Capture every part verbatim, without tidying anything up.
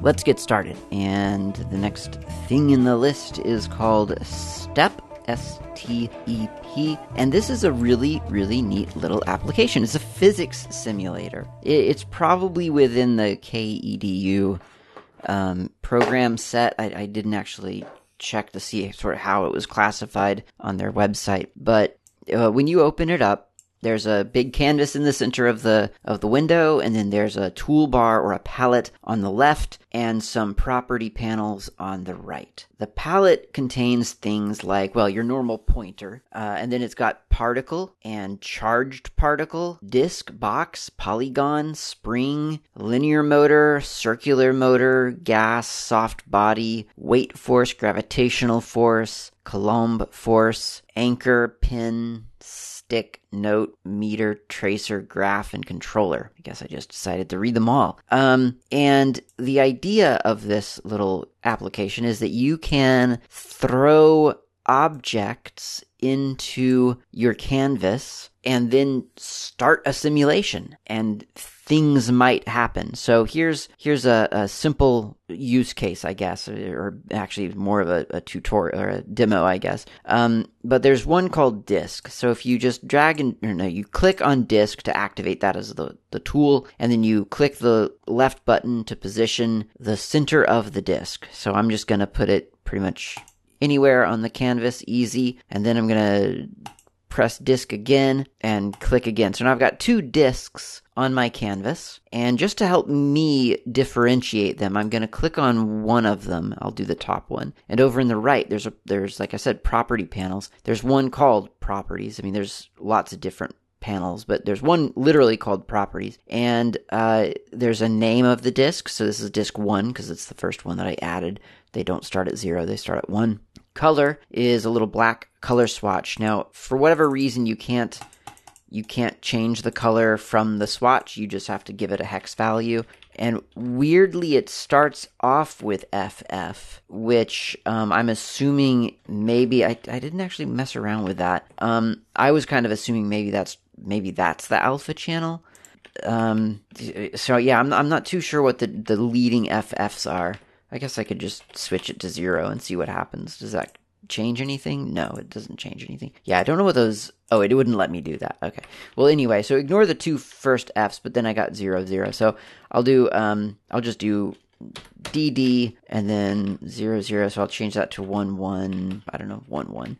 Let's get started. And the next thing in the list is called STEP, S T E P, and this is a really, really neat little application. It's a physics simulator. It's probably within the K E D U um, program set. I, I didn't actually check to see sort of how it was classified on their website, but uh, when you open it up, there's a big canvas in the center of the of the window, and then there's a toolbar or a palette on the left and some property panels on the right. The palette contains things like, well, your normal pointer, uh, and then it's got particle and charged particle, disk, box, polygon, spring, linear motor, circular motor, gas, soft body, weight force, gravitational force, Coulomb force, anchor, pin, stick, note, meter, tracer, graph, and controller. I guess I just decided to read them all. Um, and the idea of this little application is that you can throw objects into your canvas and then start a simulation, and things might happen. So here's here's a, a simple use case, I guess, or actually more of a, a tutorial or a demo, I guess. Um, but there's one called disk. So if you just drag and or no, you click on disk to activate that as the, the tool, and then you click the left button to position the center of the disk. So I'm just going to put it pretty much anywhere on the canvas, easy, and then I'm going to press disk again and click again. So now I've got two disks on my canvas, and just to help me differentiate them, I'm going to click on one of them. I'll do the top one, and over in the right, there's a there's like I said, property panels. There's one called properties. I mean, there's lots of different panels, but there's one literally called properties, and uh, there's a name of the disk. So this is disk one because it's the first one that I added. They don't start at zero; they start at one. Color is a little black color swatch. Now, for whatever reason, you can't you can't change the color from the swatch. You just have to give it a hex value. And weirdly, it starts off with F F, which um, I'm assuming maybe I I didn't actually mess around with that. Um, I was kind of assuming maybe that's maybe that's the alpha channel. Um, so yeah, I'm I'm not too sure what the the leading F Fs are. I guess I could just switch it to zero and see what happens. Does that change anything? No, it doesn't change anything. Yeah, I don't know what those... Oh, it wouldn't let me do that. Okay. Well, anyway, so ignore the two first Fs, but then I got zero, zero. So I'll do... Um, I'll just do D D and then zero, zero. So I'll change that to one, one. I don't know, one, one.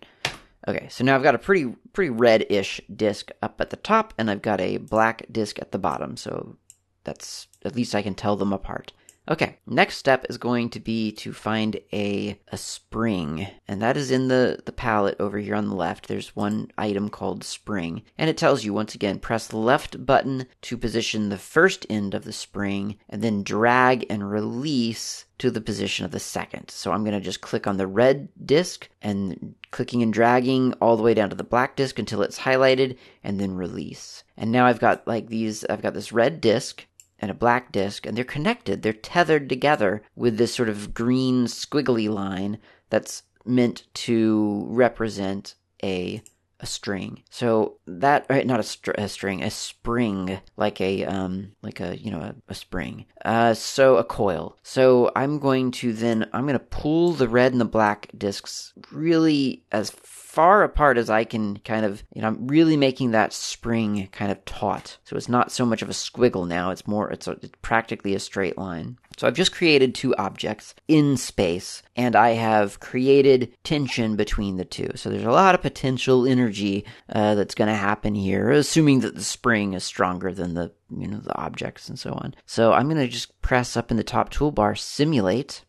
Okay, so now I've got a pretty, pretty red-ish disk up at the top, and I've got a black disk at the bottom. So that's... At least I can tell them apart. Okay, next step is going to be to find a a spring, and that is in the, the palette over here on the left. There's one item called spring, and it tells you, once again, press the left button to position the first end of the spring, and then drag and release to the position of the second. So I'm going to just click on the red disk, and clicking and dragging all the way down to the black disk until it's highlighted, and then release. And now I've got like these, I've got this red disk, and a black disk, and they're connected. They're tethered together with this sort of green squiggly line that's meant to represent a a string. So that, right, not a, str- a string, a spring, like a um, like a you know a, a spring. Uh, so a coil. So I'm going to then I'm going to pull the red and the black disks really as far apart as I can, kind of, you know, I'm really making that spring kind of taut. So it's not so much of a squiggle now, it's more, it's, a, it's practically a straight line. So I've just created two objects in space, and I have created tension between the two. So there's a lot of potential energy uh, that's going to happen here, assuming that the spring is stronger than the, you know, the objects and so on. So I'm going to just press up in the top toolbar, simulate,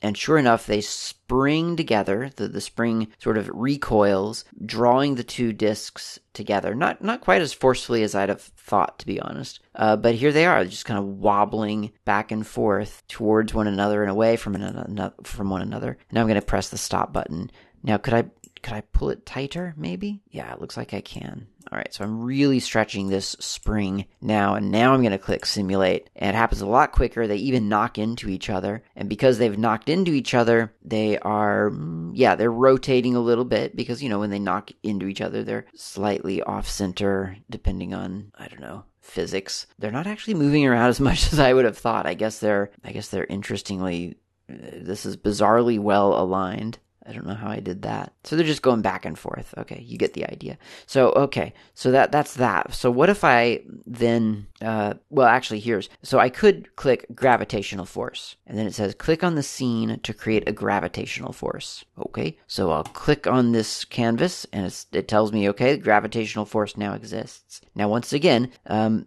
And sure enough, they spring together. The, the spring sort of recoils, drawing the two discs together. Not not quite as forcefully as I'd have thought, to be honest. Uh, but here they are, just kind of wobbling back and forth towards one another and away from another, from one another. Now I'm going to press the stop button. Now, could I could I pull it tighter, maybe? Yeah, it looks like I can. All right, so I'm really stretching this spring now, and now I'm going to click simulate. And it happens a lot quicker. They even knock into each other. And because they've knocked into each other, they are, yeah, they're rotating a little bit because, you know, when they knock into each other, they're slightly off center depending on, I don't know, physics. They're not actually moving around as much as I would have thought. I guess they're, I guess they're interestingly, this is bizarrely well aligned. I don't know how I did that. So they're just going back and forth. Okay, you get the idea. So, okay, so that that's that. So what if I then, uh, well, actually, here's, so I could click gravitational force. And then it says, click on the scene to create a gravitational force. Okay, so I'll click on this canvas, and it's, it tells me, okay, the gravitational force now exists. Now, once again, um,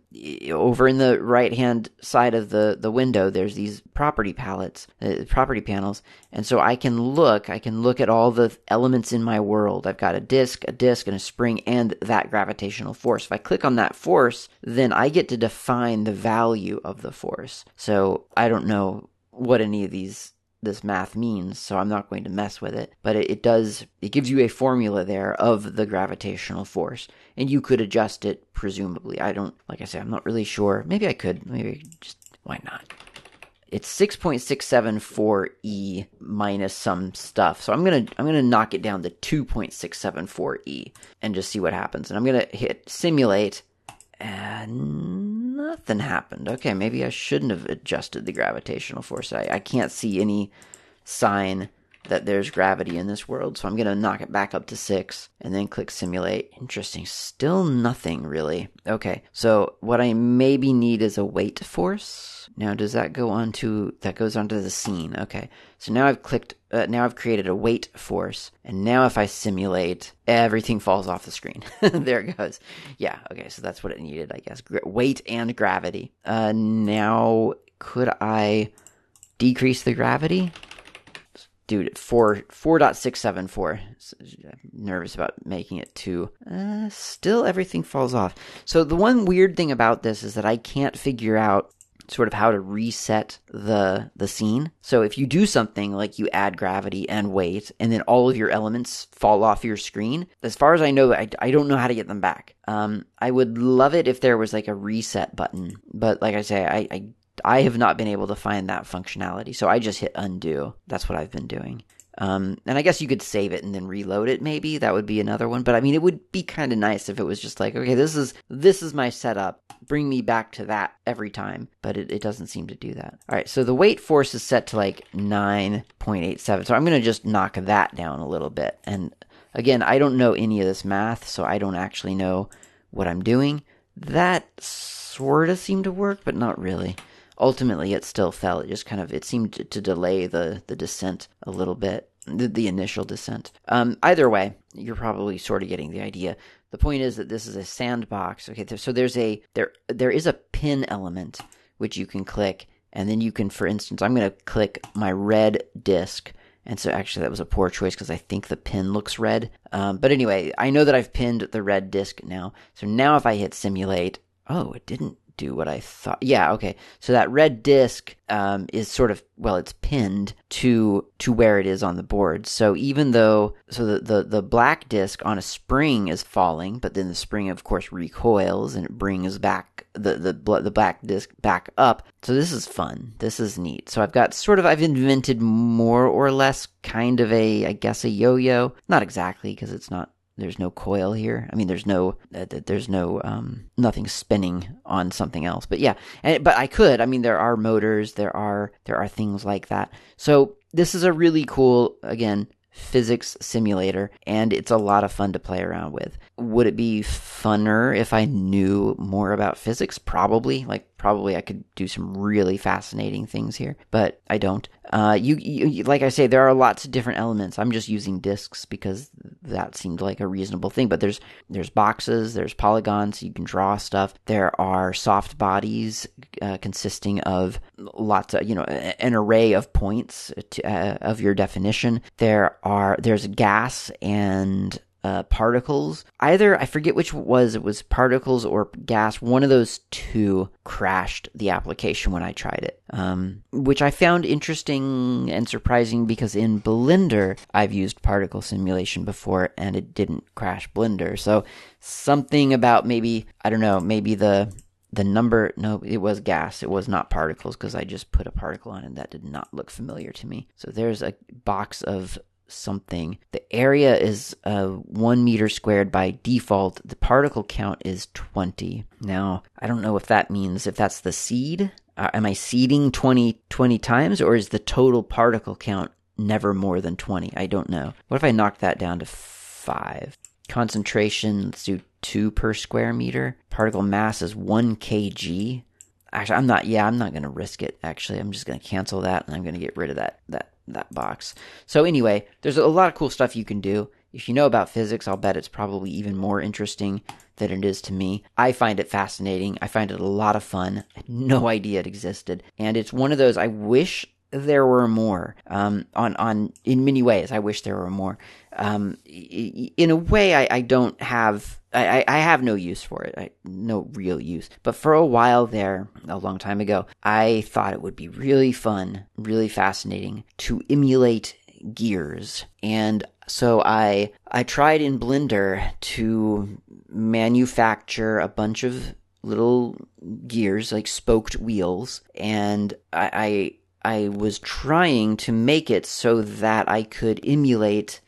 over in the right-hand side of the, the window, there's these property palettes, uh, property panels. And so I can look, I can look Look at all the elements in my world. I've got a disk, a disk, and a spring, and that gravitational force. If I click on that force, then I get to define the value of the force. So I don't know what any of these this math means, so I'm not going to mess with it. But it, it does, it gives you a formula there of the gravitational force, and you could adjust it, presumably. I don't, like I said, I'm not really sure. Maybe I could, maybe just, why not? It's six point six seven four E minus some stuff. So I'm going to I'm going to knock it down to two point six seven four E and just see what happens. And I'm going to hit simulate, and nothing happened. Okay, maybe I shouldn't have adjusted the gravitational force. I, I can't see any sign that there's gravity in this world. So I'm going to knock it back up to six and then click simulate. Interesting. Still nothing really. Okay. So what I maybe need is a weight force. Now does that go onto, that goes onto the scene. Okay. So now I've clicked, uh, now I've created a weight force. And now if I simulate, everything falls off the screen. There it goes. Yeah. Okay. So that's what it needed, I guess. Gra- weight and gravity. Uh, now could I decrease the gravity? Dude, four point six seven four. I'm nervous about making it two. Uh, still, everything falls off. So the one weird thing about this is that I can't figure out sort of how to reset the the scene. So if you do something like you add gravity and weight, and then all of your elements fall off your screen, as far as I know, I, I don't know how to get them back. Um, I would love it if there was like a reset button. But like I say, I... I I have not been able to find that functionality, so I just hit undo. That's what I've been doing. Um, and I guess you could save it and then reload it, maybe. That would be another one. But, I mean, it would be kind of nice if it was just like, okay, this is this is my setup. Bring me back to that every time. But it, it doesn't seem to do that. All right, so the weight force is set to, like, nine point eight seven. So I'm going to just knock that down a little bit. And, again, I don't know any of this math, so I don't actually know what I'm doing. That sort of seemed to work, but not really. Ultimately, it still fell. It just kind of, it seemed to, to delay the, the descent a little bit, the, the initial descent. Um, either way, you're probably sort of getting the idea. The point is that this is a sandbox. Okay, there, so there's a, there there is a pin element, which you can click, and then you can, for instance, I'm going to click my red disc. And so actually that was a poor choice because I think the pin looks red. Um, but anyway, I know that I've pinned the red disc now. So now if I hit simulate, oh, it didn't do what I thought. Yeah, okay. So that red disc um, is sort of, well, it's pinned to to where it is on the board. So even though, so the, the, the black disc on a spring is falling, but then the spring, of course, recoils and it brings back the, the, the black disc back up. So this is fun. This is neat. So I've got sort of, I've invented more or less kind of a, I guess, a yo-yo. Not exactly, because it's not, there's no coil here. I mean, there's no, uh, there's no, um, nothing spinning on something else. But yeah, and, but I could. I mean, there are motors. There are, there are things like that. So this is a really cool, again, physics simulator, and it's a lot of fun to play around with. Would it be funner if I knew more about physics? Probably. Like, probably I could do some really fascinating things here, but I don't. Uh, you, you, like I say, there are lots of different elements. I'm just using discs because that seemed like a reasonable thing. But there's there's boxes, there's polygons, you can draw stuff. There are soft bodies uh, consisting of lots of, you know, an array of points to, uh, of your definition. There are there's gas and uh, particles. Either, I forget which it was, it was particles or gas. One of those two crashed the application when I tried it. Um, which I found interesting and surprising, because in Blender, I've used particle simulation before and it didn't crash Blender. So something about maybe, I don't know, maybe the the number, no, it was gas. It was not particles, because I just put a particle on and that did not look familiar to me. So there's a box of something. The area is uh, one meter squared by default. The particle count is twenty. Now, I don't know if that means, if that's the seed. Uh, am I seeding twenty, twenty times, or is the total particle count never more than twenty? I don't know. What if I knock that down to five? Concentration, let's do two per square meter. Particle mass is one kilogram. Actually, I'm not, yeah, I'm not going to risk it. Actually, I'm just going to cancel that, and I'm going to get rid of that, that, that box. So anyway, there's a lot of cool stuff you can do. If you know about physics, I'll bet it's probably even more interesting than it is to me. I find it fascinating. I find it a lot of fun. I had no idea it existed. And it's one of those, I wish there were more, um, on, on, in many ways, I wish there were more. Um, in a way, I, I don't have, I, I have no use for it, I, no real use. But for a while there, a long time ago, I thought it would be really fun, really fascinating to emulate gears. And so I I tried in Blender to manufacture a bunch of little gears, like spoked wheels, and I I, I was trying to make it so that I could emulate,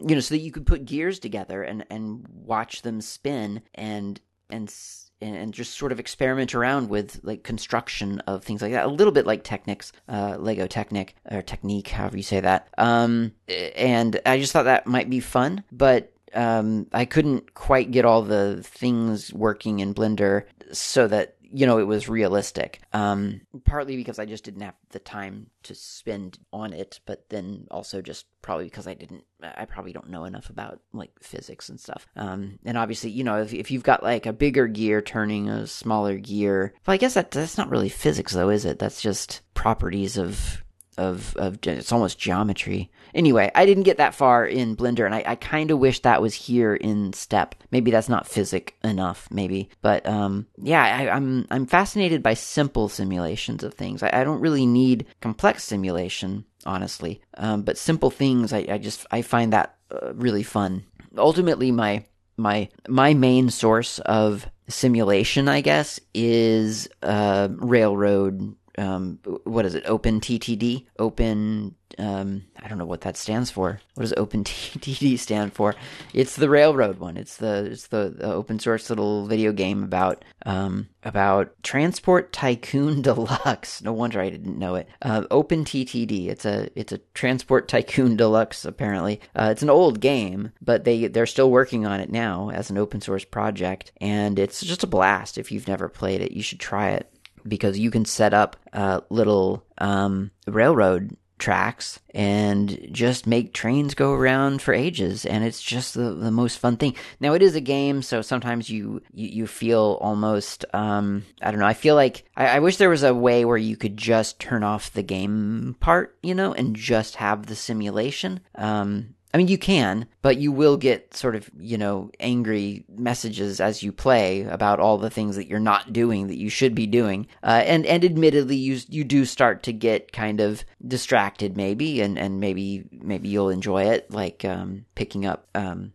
you know, so that you could put gears together and, and watch them spin and and and just sort of experiment around with, like, construction of things like that. A little bit like Technics, uh, Lego Technic, or Technique, however you say that. Um, and I just thought that might be fun, but um, I couldn't quite get all the things working in Blender so that, you know, it was realistic. Um, partly because I just didn't have the time to spend on it, but then also just probably because I didn't, I probably don't know enough about, like, physics and stuff. Um, and obviously, you know, if, if you've got, like, a bigger gear turning a smaller gear, well, I guess that that's not really physics, though, is it? That's just properties of, of, of, it's almost geometry. Anyway, I didn't get that far in Blender, and I, I kind of wish that was here in STEP. Maybe that's not physic enough, maybe. But, um, yeah, I, I'm, I'm fascinated by simple simulations of things. I, I don't really need complex simulation, honestly. Um, but simple things, I, I just, I find that uh, really fun. Ultimately, my, my, my main source of simulation, I guess, is, uh, railroad, um, what is it? OpenTTD? Open, um, I don't know what that stands for. What does OpenTTD stand for? It's the railroad one. It's the, it's the, the open source little video game about, um, about Transport Tycoon Deluxe. No wonder I didn't know it. Uh, OpenTTD. It's a, it's a Transport Tycoon Deluxe, apparently. Uh, it's an old game, but they, they're still working on it now as an open source project. And it's just a blast. If you've never played it, you should try it, because you can set up uh, little um, railroad tracks and just make trains go around for ages, and it's just the, the most fun thing. Now, it is a game, so sometimes you you, you feel almost, um, I don't know, I feel like, I, I wish there was a way where you could just turn off the game part, you know, and just have the simulation. Um I mean, you can, but you will get sort of, you know, angry messages as you play about all the things that you're not doing that you should be doing. Uh, and, and admittedly, you you do start to get kind of distracted, maybe, and, and maybe maybe you'll enjoy it, like um, picking up um,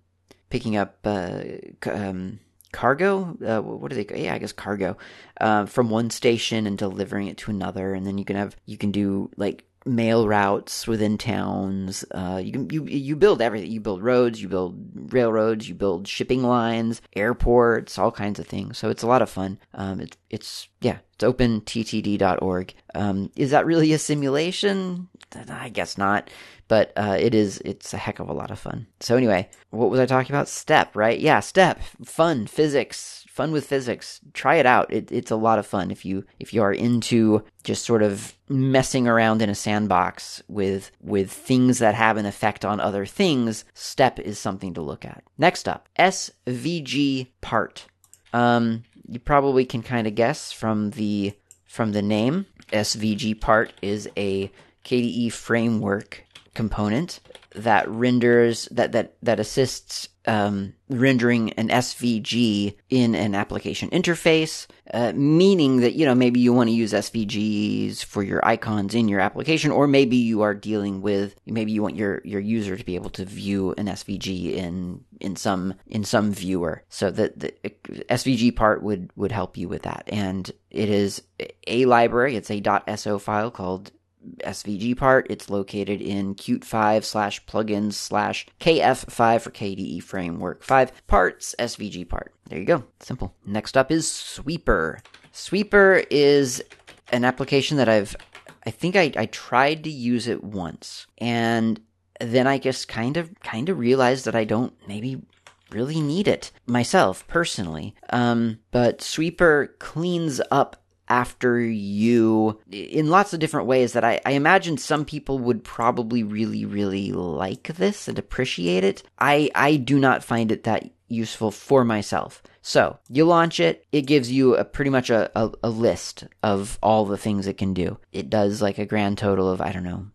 picking up uh, um, cargo. Uh, what do they? Yeah, I guess cargo uh, from one station and delivering it to another, and then you can have you can do like mail routes within towns. Uh, you can you you build everything. You build roads. You build railroads. You build shipping lines, airports, all kinds of things. So it's a lot of fun. Um, it's it's yeah. It's open T T D dot org. Um, is that really a simulation? I guess not, but uh, it is, it's a heck of a lot of fun. So anyway, what was I talking about? STEP, right? Yeah, STEP, fun, physics, fun with physics. Try it out. It, it's a lot of fun if you if you are into just sort of messing around in a sandbox with with things that have an effect on other things. STEP is something to look at. Next up, S V G part. Um, you probably can kind of guess from the from the name. S V G part is a K D E framework component that renders that that that assists um, rendering an S V G in an application interface, uh, meaning that, you know, maybe you want to use S V Gs for your icons in your application, or maybe you are dealing with, maybe you want your your user to be able to view an S V G in in some in some viewer. So that the S V G part would would help you with that, and it is a library. It's a .so file called S V G part. It's located in Qt five slash plugins slash K F five for K D E framework five parts S V G part. There you go. Simple. Next up is Sweeper. Sweeper is an application that I've, I think I, I tried to use it once, and then I just kind of, kind of realized that I don't maybe really need it myself personally. Um, but Sweeper cleans up after you in lots of different ways that I, I imagine some people would probably really, really like this and appreciate it. I, I do not find it that useful for myself. So you launch it, it gives you a pretty much a, a, a list of all the things it can do. It does like a grand total of, I don't know,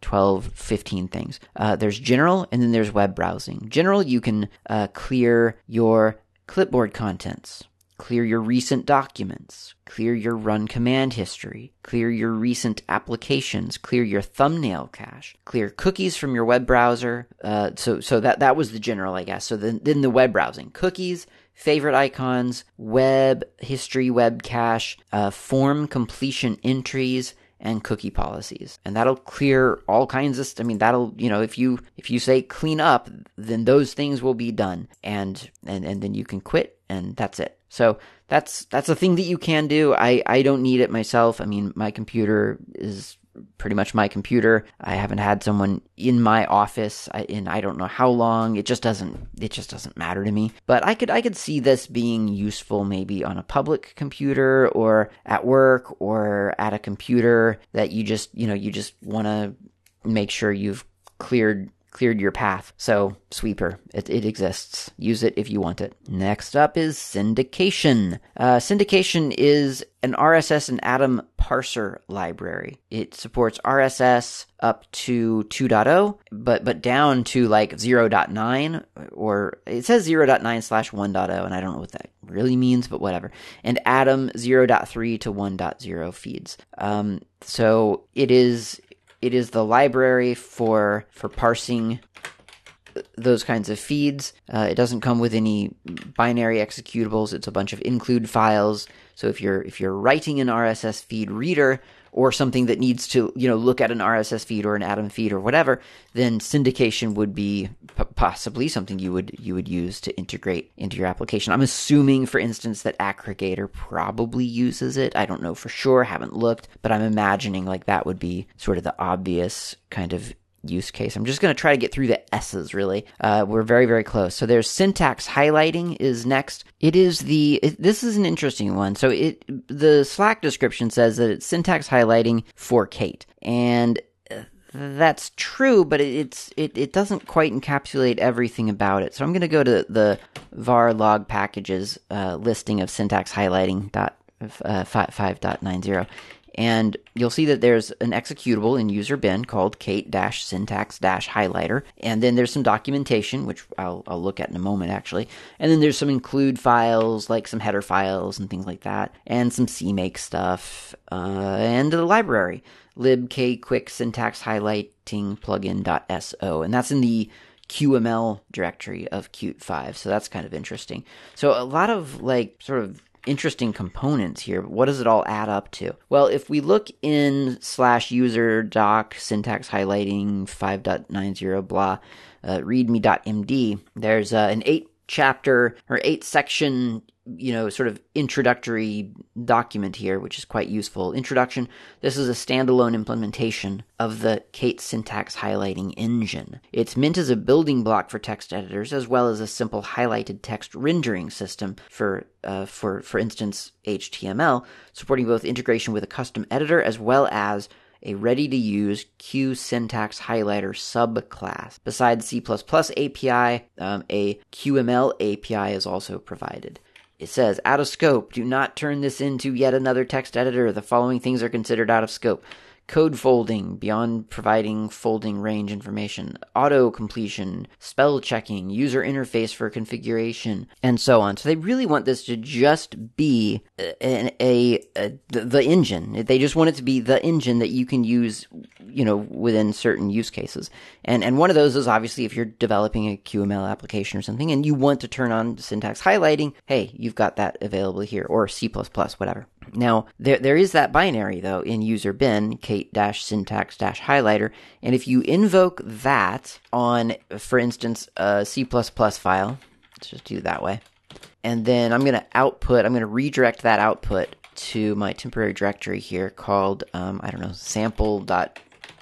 twelve, fifteen things. Uh, there's general, and then there's web browsing. General, you can uh, clear your clipboard contents, clear your recent documents, clear your run command history, clear your recent applications, clear your thumbnail cache, clear cookies from your web browser. Uh, so so that, that was the general, I guess. So then, then the web browsing. Cookies, favorite icons, web history, web cache, uh, form completion entries, and cookie policies. And that'll clear all kinds of, I mean, that'll, you know, if you if you say clean up, then those things will be done. And and, and then you can quit, and that's it. So that's that's a thing that you can do. I, I don't need it myself. I mean, my computer is pretty much my computer. I haven't had someone in my office in I don't know how long. It just doesn't it just doesn't matter to me. But I could I could see this being useful maybe on a public computer or at work or at a computer that you just you know you just want to make sure you've cleared. Cleared your path. So Sweeper, it, it exists. Use it if you want it. Next up is Syndication. Uh, syndication is an R S S and Atom parser library. It supports R S S up to two point oh, but but down to like zero point nine, or it says zero point nine slash one point oh, and I don't know what that really means, but whatever. And Atom zero point three to one point oh feeds. Um, so it is. It is the library for for parsing those kinds of feeds. Uh, it doesn't come with any binary executables. It's a bunch of include files. So if you're if you're writing an R S S feed reader or something that needs to you know look at an R S S feed or an Atom feed or whatever, then syndication would be p- possibly something you would you would use to integrate into your application. I'm assuming, for instance, that Aggregator probably uses it. I don't know for sure, haven't looked, but I'm imagining like that would be sort of the obvious kind of use case. I'm just going to try to get through the S's, really. Uh, we're very, very close. So there's syntax-highlighting is next. It is the, it, this is an interesting one. So it, the Slack description says that it's syntax-highlighting for Kate. And that's true, but it, it's, it, it doesn't quite encapsulate everything about it. So I'm going to go to the var log packages uh, listing of syntax-highlighting dot, uh, five point nine point zero. And you'll see that there's an executable in user bin called kate-syntax-highlighter. And then there's some documentation, which I'll, I'll look at in a moment, actually. And then there's some include files, like some header files and things like that. And some CMake stuff. Uh, and the library, libk-quick-syntax-highlighting-plugin.so. And that's in the Q M L directory of Qt five. So that's kind of interesting. So a lot of, like, sort of interesting components here. But what does it all add up to? Well, if we look in slash user doc syntax highlighting five point nine point zero blah uh, readme.md, there's uh, an eight chapter or eight section, you know, sort of introductory document here, which is quite useful. Introduction. This is a standalone implementation of the Kate syntax highlighting engine. It's meant as a building block for text editors, as well as a simple highlighted text rendering system for, uh, for, for instance, H T M L, supporting both integration with a custom editor as well as a ready-to-use Q syntax highlighter subclass. Besides C plus plus A P I, um, a Q M L A P I is also provided. It says, out of scope, do not turn this into yet another text editor. The following things are considered out of scope. Code folding, beyond providing folding range information, auto completion, spell checking, user interface for configuration, and so on. So they really want this to just be an, a, a the engine. They just want it to be the engine that you can use, you know, within certain use cases. And and one of those is obviously if you're developing a Q M L application or something and you want to turn on syntax highlighting, hey, you've got that available here, or C plus plus, whatever. Now, there there is that binary, though, in user bin, kate-syntax-highlighter, and if you invoke that on, for instance, a C plus plus file, let's just do it that way, and then I'm going to output, I'm going to redirect that output to my temporary directory here called, um, I don't know, sample dot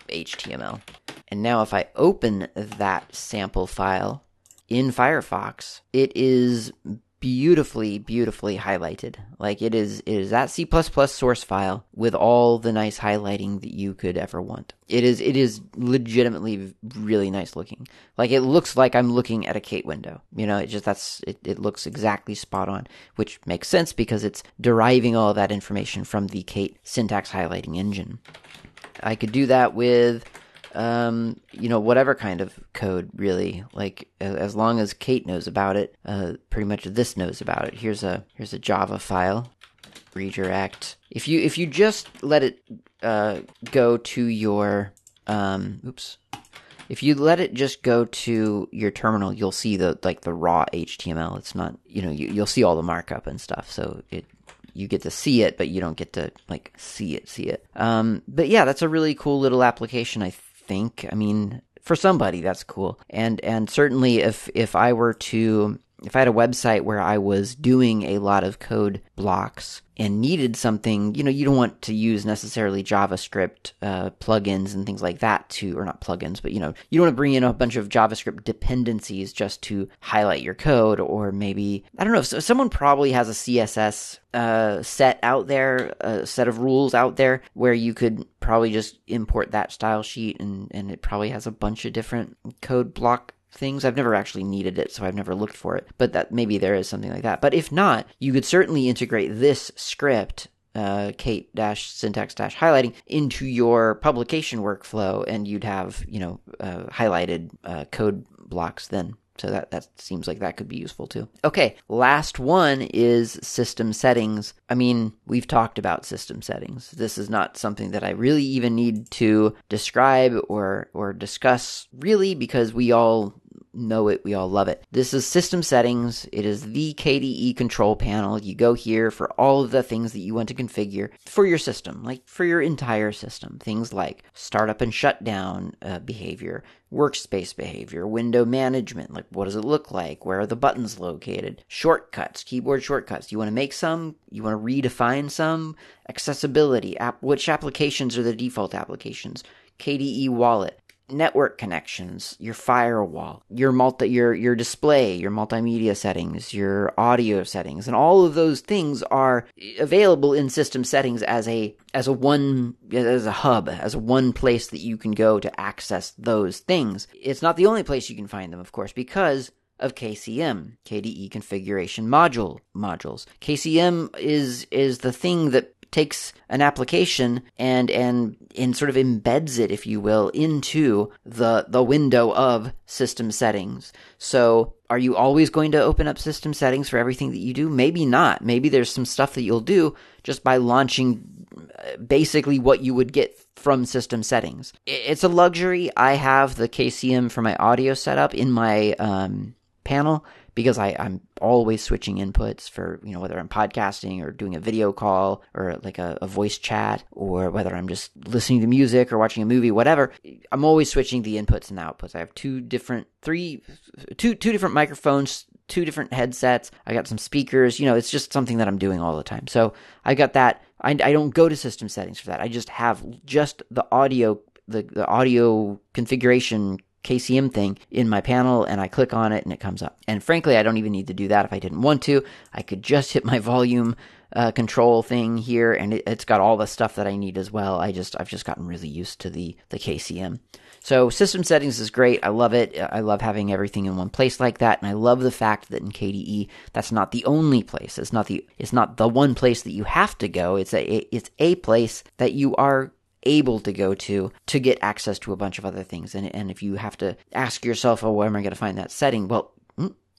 H T M L. And now if I open that sample file in Firefox, it is beautifully, beautifully highlighted. Like it is, it is that C plus plus source file with all the nice highlighting that you could ever want. It is, it is legitimately really nice looking. Like it looks like I'm looking at a Kate window. You know, it just, that's, it, it looks exactly spot on, which makes sense because it's deriving all that information from the Kate syntax highlighting engine. I could do that with Um, you know, whatever kind of code, really. Like, as long as Kate knows about it, uh, pretty much this knows about it. Here's a here's a Java file, redirect. If you if you just let it uh, go to your um, oops, if you let it just go to your terminal, you'll see the like the raw H T M L. It's not, you know, you, you'll see all the markup and stuff. So it. You get to see it, but you don't get to like see it, see it. Um, but yeah, that's a really cool little application, I think. I mean, for somebody, that's cool. And and certainly, if if I were to, if I had a website where I was doing a lot of code blocks and needed something, you know, you don't want to use necessarily JavaScript uh, plugins and things like that to, or not plugins, but you know, you don't want to bring in a bunch of JavaScript dependencies just to highlight your code, or maybe I don't know. So someone probably has a C S S. Uh, set out there, a set of rules out there where you could probably just import that style sheet, and, and it probably has a bunch of different code block things. I've never actually needed it, so I've never looked for it, but that maybe there is something like that. But if not, you could certainly integrate this script, uh, Kate-syntax-highlighting, into your publication workflow, and you'd have, you know, uh, highlighted uh, code blocks then. So that, that seems like that could be useful too. Okay, last one is system settings. I mean, we've talked about system settings. This is not something that I really even need to describe or or discuss really, because we all know it, we all love it. This is system settings. It is the K D E control panel. You go here for all of the things that you want to configure for your system, like for your entire system. Things like startup and shutdown uh, behavior, workspace behavior, window management, like what does it look like? Where are the buttons located? Shortcuts, keyboard shortcuts. You want to make some? You want to redefine some? Accessibility, app, which applications are the default applications? K D E wallet. Network connections, your firewall, your multi, your your display, your multimedia settings, your audio settings, and all of those things are available in system settings as a as a one as a hub, as a one place that you can go to access those things. It's not the only place you can find them, of course, because of K C M, K D E configuration module modules. K C M is is the thing that takes an application and, and and sort of embeds it, if you will, into the the window of system settings. So are you always going to open up system settings for everything that you do? Maybe not. Maybe there's some stuff that you'll do just by launching basically what you would get from system settings. It's a luxury. I have the K C M for my audio setup in my um, panel, because I, I'm always switching inputs for, you know, whether I'm podcasting or doing a video call or like a, a voice chat, or whether I'm just listening to music or watching a movie, whatever. I'm always switching the inputs and the outputs. I have two different, three, two, two different microphones two different headsets. I got some speakers. You know, it's just something that I'm doing all the time. So I got that. I, I don't go to system settings for that. I just have just the audio, the, the audio configuration K C M thing in my panel, and I click on it and it comes up. And frankly, I don't even need to do that if I didn't want to. I could just hit my volume uh, control thing here, and it, it's got all the stuff that I need as well. I just, I've just gotten really used to the, the K C M. So system settings is great. I love it. I love having everything in one place like that. And I love the fact that in K D E, that's not the only place. It's not the, it's not the one place that you have to go. It's a, it's a place that you are able to go to to get access to a bunch of other things. And, and if you have to ask yourself, oh, where am I going to find that setting? Well,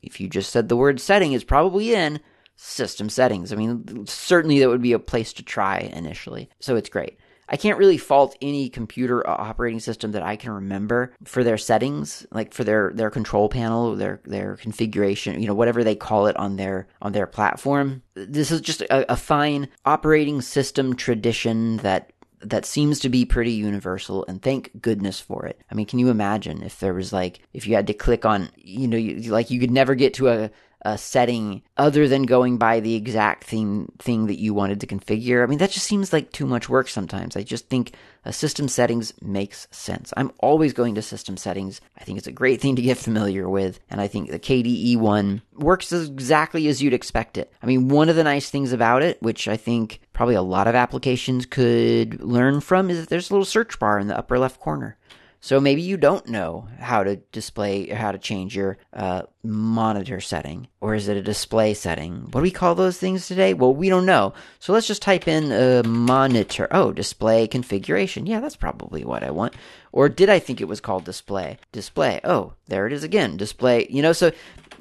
if you just said the word setting, it's probably in system settings. I mean, certainly that would be a place to try initially. So it's great. I can't really fault any computer operating system that I can remember for their settings, like for their, their control panel, their their configuration, you know, whatever they call it on their on their platform. This is just a, a fine operating system tradition that that seems to be pretty universal, and thank goodness for it. I mean, can you imagine if there was like, if you had to click on, you know, you, like you could never get to a, a setting other than going by the exact thing, thing that you wanted to configure. I mean, that just seems like too much work sometimes. I just think a system settings makes sense. I'm always going to system settings. I think it's a great thing to get familiar with. And I think the K D E one works exactly as you'd expect it. I mean, one of the nice things about it, which I think probably a lot of applications could learn from, is that there's a little search bar in the upper left corner. So maybe you don't know how to display, or how to change your uh, monitor setting, or is it a display setting? What do we call those things today? Well, we don't know. So let's just type in uh, monitor. Oh, display configuration. Yeah, that's probably what I want. Or did I think it was called display? Display. Oh, there it is again. Display. You know, so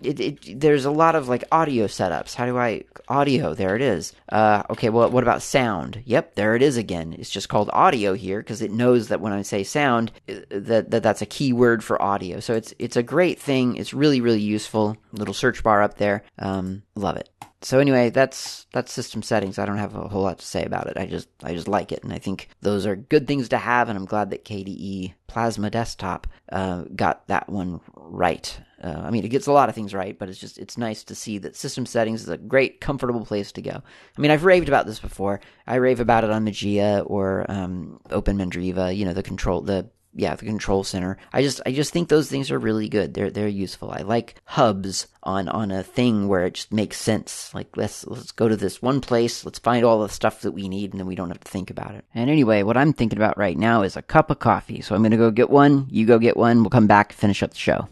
it, it, there's a lot of like audio setups. How do I audio? There it is. Uh, okay, well, what about sound? Yep, there it is again. It's just called audio here because it knows that when I say sound, that, that that's a keyword for audio. So it's it's a great thing. It's really really useful. Little search bar up there. Um, love it. So anyway, that's that's system settings. I don't have a whole lot to say about it. I just I just like it, and I think those are good things to have. And I'm glad that K D E Plasma Desktop uh, got that one right. Uh, I mean, it gets a lot of things right, but it's just it's nice to see that system settings is a great, comfortable place to go. I mean, I've raved about this before. I rave about it on Magia or um, Open Mandriva. You know, the control the. Yeah, the control center. I just, I just think those things are really good. They're, they're useful. I like hubs on, on a thing where it just makes sense. Like let's, let's go to this one place. Let's find all the stuff that we need, and then we don't have to think about it. And anyway, what I'm thinking about right now is a cup of coffee. So I'm going to go get one. You go get one. We'll come back, finish up the show.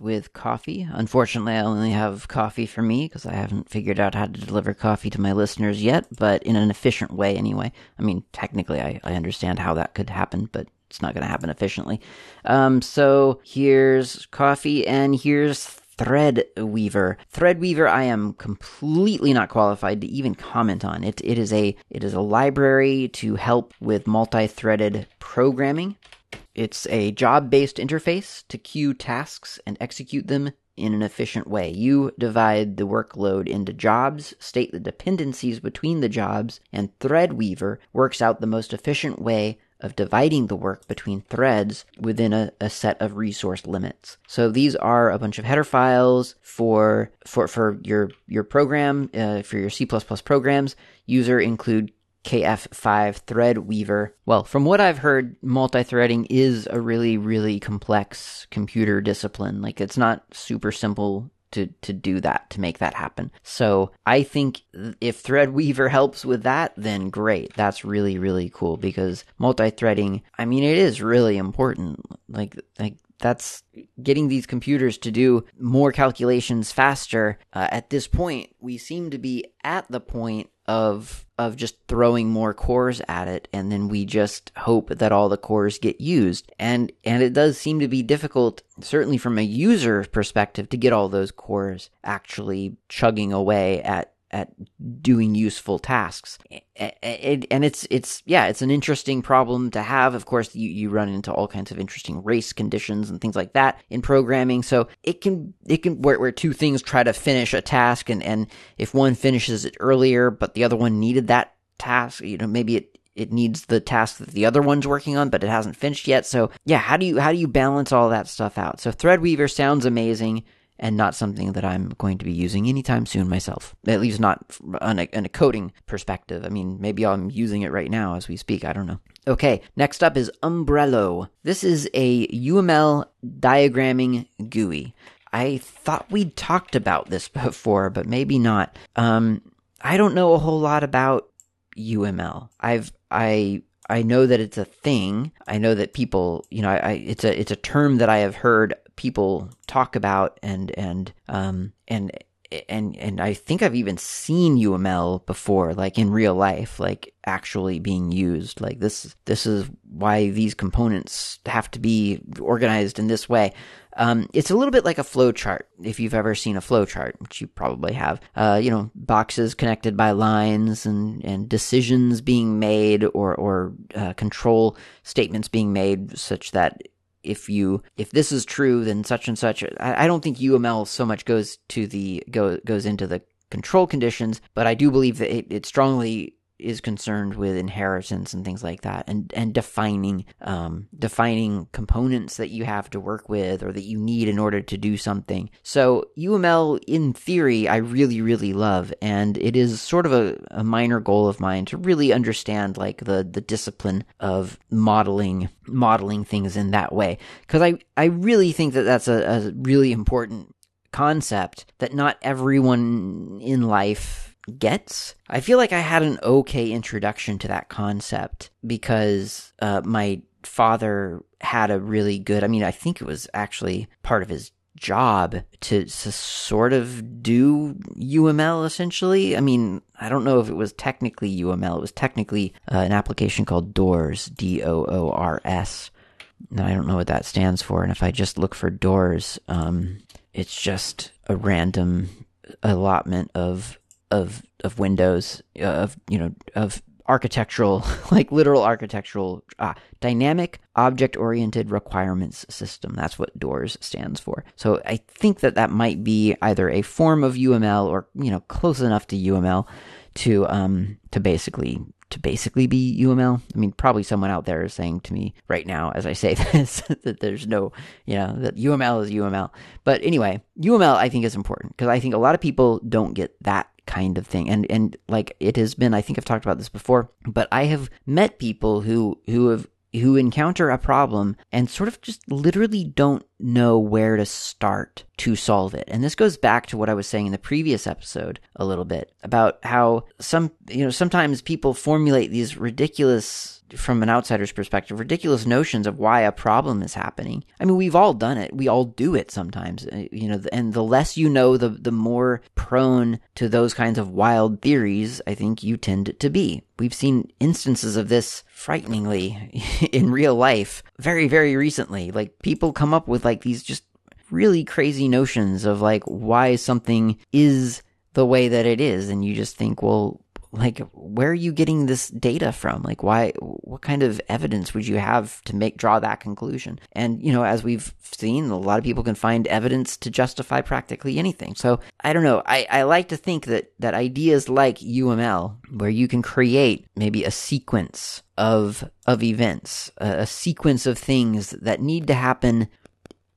With coffee. Unfortunately, I only have coffee for me because I haven't figured out how to deliver coffee to my listeners yet, but in an efficient way anyway. I mean, technically, I, I understand how that could happen, but it's not going to happen efficiently. Um, so here's coffee, and here's Threadweaver. Threadweaver, I am completely not qualified to even comment on. It, it is a it is a library to help with multi-threaded programming. It's a job-based interface to queue tasks and execute them in an efficient way. You divide the workload into jobs, state the dependencies between the jobs, and Threadweaver works out the most efficient way of dividing the work between threads within a, a set of resource limits. So these are a bunch of header files for for, for your, your program, uh, for your C plus plus programs. User include K F five Threadweaver. Well, from what I've heard, multi-threading is a really, really complex computer discipline. Like, it's not super simple to, to do that, to make that happen. So I think if Threadweaver helps with that, then great. That's really, really cool because multi-threading, I mean, it is really important. Like, like, that's getting these computers to do more calculations faster. Uh, at this point, we seem to be at the point of of just throwing more cores at it, and then we just hope that all the cores get used. And and it does seem to be difficult, certainly from a user perspective, to get all those cores actually chugging away at at doing useful tasks. And it's, it's yeah, it's an interesting problem to have. Of course, you, you run into all kinds of interesting race conditions and things like that in programming. So it can, it can where, where two things try to finish a task, and, and if one finishes it earlier, but the other one needed that task, you know, maybe it, it needs the task that the other one's working on, but it hasn't finished yet. So yeah, how do you, how do you balance all that stuff out? So Threadweaver sounds amazing, and not something that I'm going to be using anytime soon myself, at least not on a, on a coding perspective. I mean, maybe I'm using it right now as we speak. I don't know. Okay, next up is Umbrello. This is a U M L diagramming G U I. I thought we'd talked about this before, but maybe not. Um, I don't know a whole lot about U M L. I've I. I know that it's a thing. I know that people, you know, I, I it's a it's a term that I have heard people talk about, and and um and and and I think I've even seen U M L before, like in real life, like actually being used. Like this this is why these components have to be organized in this way. Um, it's a little bit like a flow chart, if you've ever seen a flow chart, which you probably have. Uh, you know, boxes connected by lines, and, and decisions being made, or or uh, control statements being made, such that if you if this is true, then such and such. I, I don't think U M L so much goes to the go, goes into the control conditions, but I do believe that it, it strongly is concerned with inheritance and things like that, and and defining um, defining components that you have to work with, or that you need in order to do something. So U M L, in theory, I really really love, and it is sort of a, a minor goal of mine to really understand like the the discipline of modeling modeling things in that way, because I I really think that that's a, a really important concept that not everyone in life gets. I feel like I had an okay introduction to that concept because uh, my father had a really good, I mean, I think it was actually part of his job to, to sort of do U M L essentially. I mean, I don't know if it was technically U M L. It was technically uh, an application called Doors, D O O R S. Now, I don't know what that stands for. And if I just look for Doors, um, it's just a random allotment of of of windows, uh, of, you know, of architectural, like literal architectural, ah, dynamic object-oriented requirements system. That's what DOORS stands for. So I think that that might be either a form of U M L, or, you know, close enough to U M L to um to basically to basically be U M L. I mean, probably someone out there is saying to me right now as I say this that there's no, you know, that U M L is U M L. But anyway, U M L I think is important because I think a lot of people don't get that kind of thing. And, and like it has been, I think I've talked about this before, but I have met people who, who have, who encounter a problem and sort of just literally don't know where to start to solve it. And this goes back to what I was saying in the previous episode a little bit about how some, you know, sometimes people formulate these ridiculous, from an outsider's perspective, ridiculous notions of why a problem is happening. I mean, we've all done it. We all do it sometimes, you know, and the less you know, the the more prone to those kinds of wild theories, I think you tend to be. We've seen instances of this frighteningly in real life very, very recently. Like people come up with like these just really crazy notions of like why something is the way that it is. And you just think, well, like, where are you getting this data from? Like, why, what kind of evidence would you have to make, draw that conclusion? And, you know, as we've seen, a lot of people can find evidence to justify practically anything. So I don't know. I, I like to think that, that ideas like U M L, where you can create maybe a sequence of, of events, a, a sequence of things that need to happen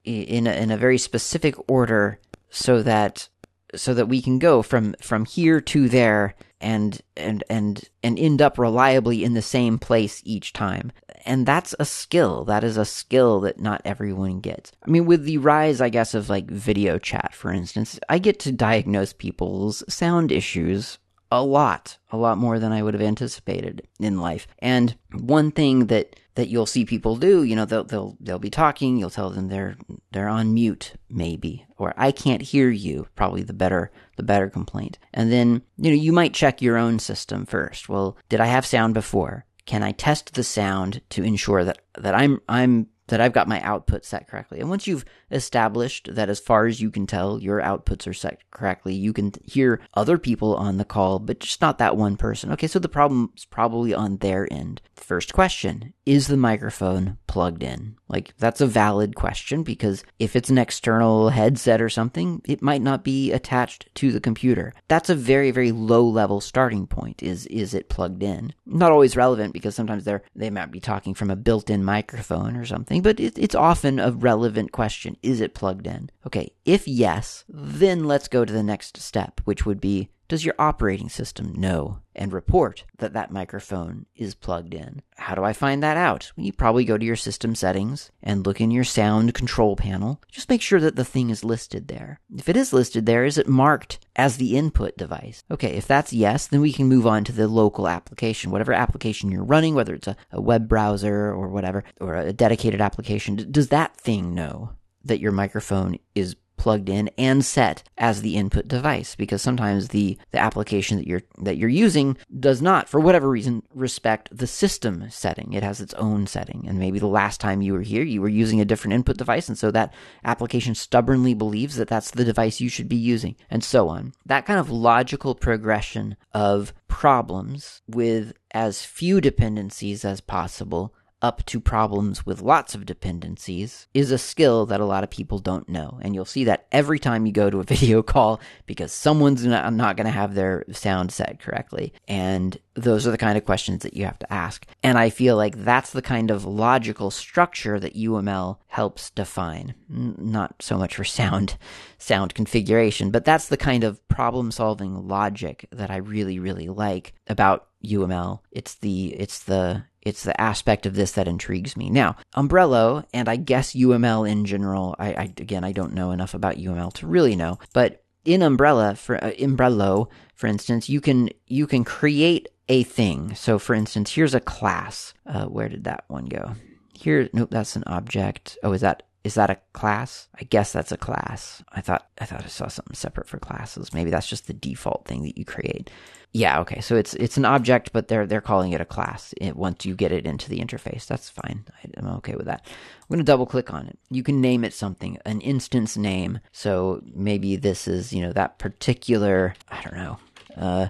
in a, in a very specific order so that, so that we can go from, from here to there and and and and end up reliably in the same place each time. And that's a skill. That is a skill that not everyone gets. I mean, with the rise, I guess, of like video chat, for instance, I get to diagnose people's sound issues a lot, a lot more than I would have anticipated in life. And one thing that, that you'll see people do, you know, they'll, they'll, they'll be talking, you'll tell them they're, they're on mute maybe, or I can't hear you, probably the better, the better complaint. And then, you know, you might check your own system first. Well, did I have sound before? Can I test the sound to ensure that, that I'm, I'm, that I've got my output set correctly? And once you've established that, as far as you can tell, your outputs are set correctly, you can hear other people on the call, but just not that one person. Okay, so the problem's probably on their end. First question, is the microphone plugged in? Like, that's a valid question, because if it's an external headset or something, it might not be attached to the computer. That's a very, very low-level starting point, is is it plugged in? Not always relevant, because sometimes they're, they might be talking from a built-in microphone or something, but it, it's often a relevant question. Is it plugged in? Okay, if yes, then let's go to the next step, which would be, does your operating system know and report that that microphone is plugged in? How do I find that out? You probably go to your system settings and look in your sound control panel. Just make sure that the thing is listed there. If it is listed there, is it marked as the input device? Okay, if that's yes, then we can move on to the local application. Whatever application you're running, whether it's a, a web browser or whatever, or a dedicated application, does that thing know that your microphone is plugged in and set as the input device? Because sometimes the, the application that you're that you're using does not, for whatever reason, respect the system setting. It has its own setting. And maybe the last time you were here, you were using a different input device, and so that application stubbornly believes that that's the device you should be using, and so on. That kind of logical progression of problems with as few dependencies as possible up to problems with lots of dependencies is a skill that a lot of people don't know. And you'll see that every time you go to a video call, because someone's not, not going to have their sound set correctly. And those are the kind of questions that you have to ask. And I feel like that's the kind of logical structure that U M L helps define. Not so much for sound, sound configuration, but that's the kind of problem-solving logic that I really, really like about U M L. It's the, it's the, It's the aspect of this that intrigues me. Now, Umbrello, and I guess U M L in general, I, I again, I don't know enough about U M L to really know, but in Umbrella, for uh, Umbrello, for instance, you can you can create a thing. So, for instance, here's a class. Uh, where did that one go? Here, nope, that's an object. Oh, is that is that a class? I guess that's a class. I thought I thought I saw something separate for classes. Maybe that's just the default thing that you create. Yeah, okay, so it's it's an object, but they're they're calling it a class it, once you get it into the interface. That's fine. I'm okay with that. I'm going to double-click on it. You can name it something, an instance name. So maybe this is, you know, that particular, I don't know, uh,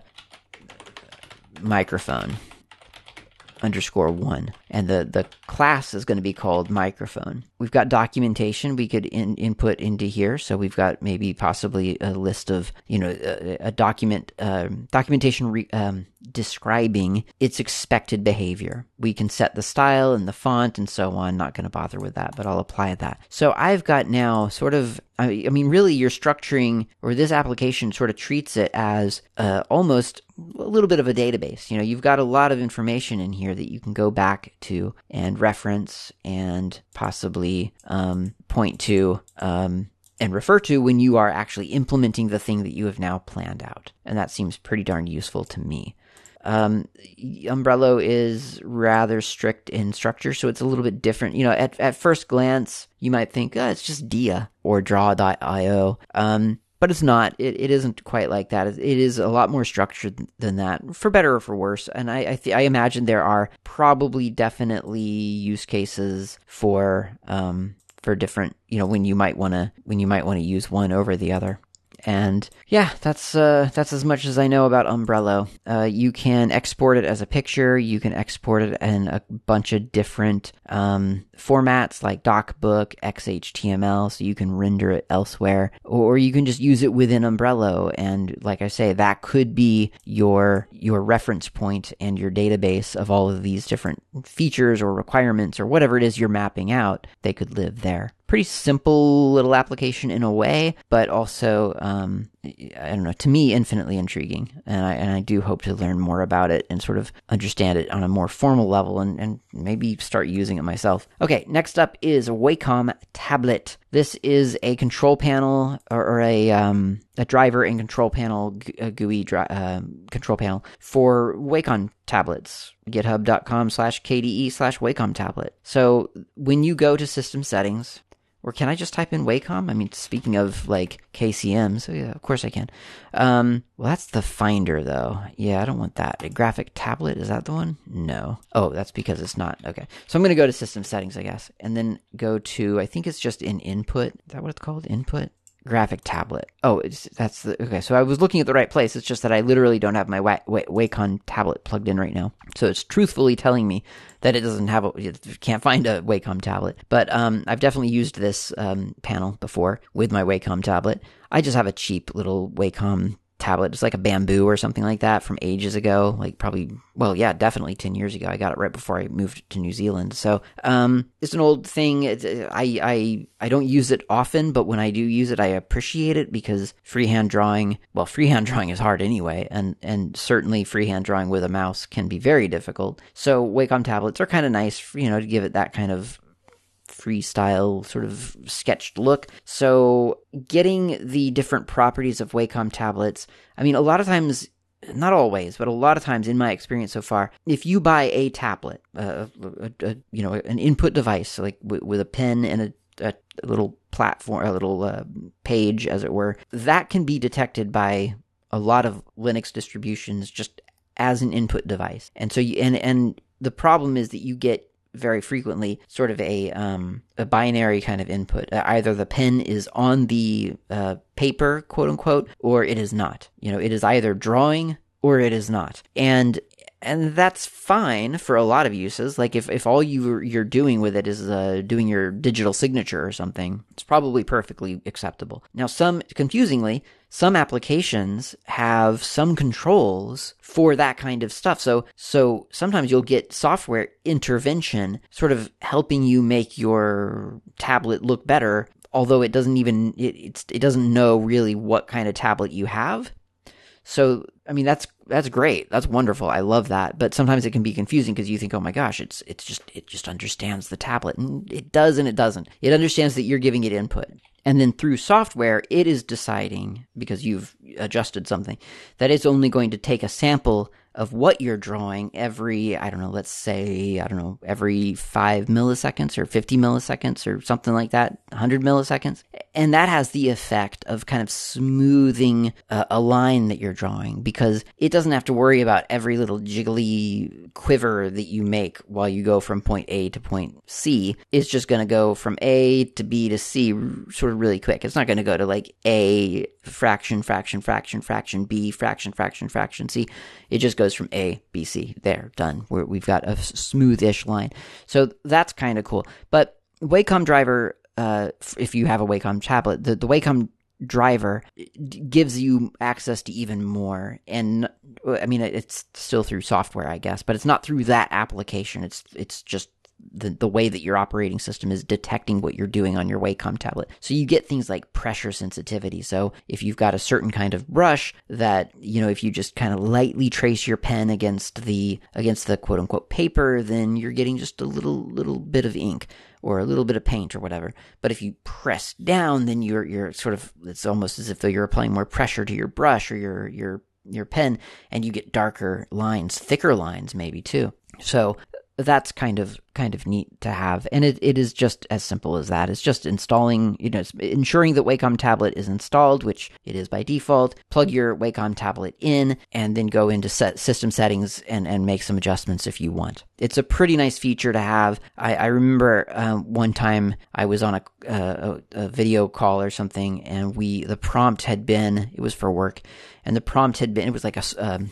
microphone underscore one. And the, the class is going to be called microphone. We've got documentation we could in, input into here. So we've got maybe possibly a list of, you know, a, a document, uh, documentation re, um, describing its expected behavior. We can set the style and the font and so on. Not going to bother with that, but I'll apply that. So I've got now sort of, I mean, really you're structuring, or this application sort of treats it as uh, almost a little bit of a database. You know, you've got a lot of information in here that you can go back to and reference and possibly um, point to um, and refer to when you are actually implementing the thing that you have now planned out. And that seems pretty darn useful to me. Um, Umbrello is rather strict in structure, so it's a little bit different. You know, at, at first glance, you might think, oh, it's just D I A or draw dot I O. Um, But it's not. It, it isn't quite like that. It is a lot more structured than that, for better or for worse. And I I, th- I imagine there are probably definitely use cases for um for different, you know, when you might want to when you might want to use one over the other. And yeah, that's uh, that's as much as I know about Umbrello. Uh, you can export it as a picture. You can export it in a bunch of different um, formats like DocBook, X H T M L, so you can render it elsewhere. Or you can just use it within Umbrello. And like I say, that could be your, your reference point and your database of all of these different features or requirements or whatever it is you're mapping out. They could live there. Pretty simple little application in a way, but also um, I don't know, to me, infinitely intriguing. And I, and I do hope to learn more about it and sort of understand it on a more formal level and, and maybe start using it myself. Okay, next up is Wacom Tablet. This is a control panel or, or a, um, a driver and control panel, a G U I dri uh, control panel for Wacom tablets. GitHub.com slash KDE slash Wacom Tablet. So when you go to system settings, or can I just type in Wacom? I mean, speaking of like K C M, so yeah, of course I can. Um, well, that's the Finder though. Yeah, I don't want that. A graphic tablet, is that the one? No. Oh, that's because it's not. Okay. So I'm going to go to system settings, I guess, and then go to, I think it's just in input. Is that what it's called? Input? Graphic tablet. Oh, it's, that's the, okay. So I was looking at the right place. It's just that I literally don't have my Wa- Wa- Wacom tablet plugged in right now. So it's truthfully telling me that it doesn't have, a, it can't find a Wacom tablet. But um, I've definitely used this um, panel before with my Wacom tablet. I just have a cheap little Wacom tablet. It's like a bamboo or something like that from ages ago, like probably, well, yeah, definitely ten years ago. I got it right before I moved to New Zealand. So um, it's an old thing. It's, I, I, I don't use it often, but when I do use it, I appreciate it because freehand drawing, well, freehand drawing is hard anyway. And, and certainly freehand drawing with a mouse can be very difficult. So Wacom tablets are kind of nice, for, you know, to give it that kind of freestyle sort of sketched look. So getting the different properties of Wacom tablets, I mean, a lot of times, not always, but a lot of times in my experience so far, if you buy a tablet, uh, a, a, you know, an input device, so like w with a pen and a, a little platform, a little uh, page, as it were, that can be detected by a lot of Linux distributions just as an input device. And so, you, and, and the problem is that you get very frequently sort of a um a binary kind of input. Uh, either the pen is on the uh paper, quote unquote, or it is not. You know, it is either drawing or it is not. And and that's fine for a lot of uses. Like if, if all you you're doing with it is uh, doing your digital signature or something, it's probably perfectly acceptable. Now, some confusingly, some applications have some controls for that kind of stuff. So, so sometimes you'll get software intervention sort of helping you make your tablet look better, although it doesn't even it it's, it doesn't know really what kind of tablet you have. So, I mean, that's that's great. That's wonderful. I love that. But sometimes it can be confusing because you think, oh my gosh, it's it's just it just understands the tablet, and it does and it doesn't. It understands that you're giving it input. And then through software, it is deciding, because you've adjusted something, that it's only going to take a sample of what you're drawing every, I don't know, let's say, I don't know, every five milliseconds or fifty milliseconds or something like that, one hundred milliseconds. And that has the effect of kind of smoothing uh, a line that you're drawing, because it doesn't have to worry about every little jiggly quiver that you make while you go from point A to point C. It's just going to go from A to B to C sort of really quick. It's not going to go to like A fraction, fraction, fraction, fraction, B fraction, fraction, fraction, C. It just goes from A, B, C, there, done. We're, we've got a smoothish line. So that's kind of cool. But Wacom driver, uh, if you have a Wacom tablet, the, the Wacom driver gives you access to even more. And I mean, it's still through software, I guess, but it's not through that application. It's, it's just the, the way that your operating system is detecting what you're doing on your Wacom tablet. So you get things like pressure sensitivity. So if you've got a certain kind of brush that, you know, if you just kind of lightly trace your pen against the, against the quote unquote paper, then you're getting just a little, little bit of ink or a little bit of paint or whatever. But if you press down, then you're, you're sort of, it's almost as if you're applying more pressure to your brush or your, your, your pen, and you get darker lines, thicker lines maybe too. So that's kind of kind of neat to have, and it, it is just as simple as that. It's just installing, you know, ensuring that Wacom tablet is installed, which it is by default. Plug your Wacom tablet in, and then go into set system settings and and make some adjustments if you want. It's a pretty nice feature to have. I, I remember uh, one time I was on a, uh, a a video call or something, and we the prompt had been it was for work, and the prompt had been it was like a. Um,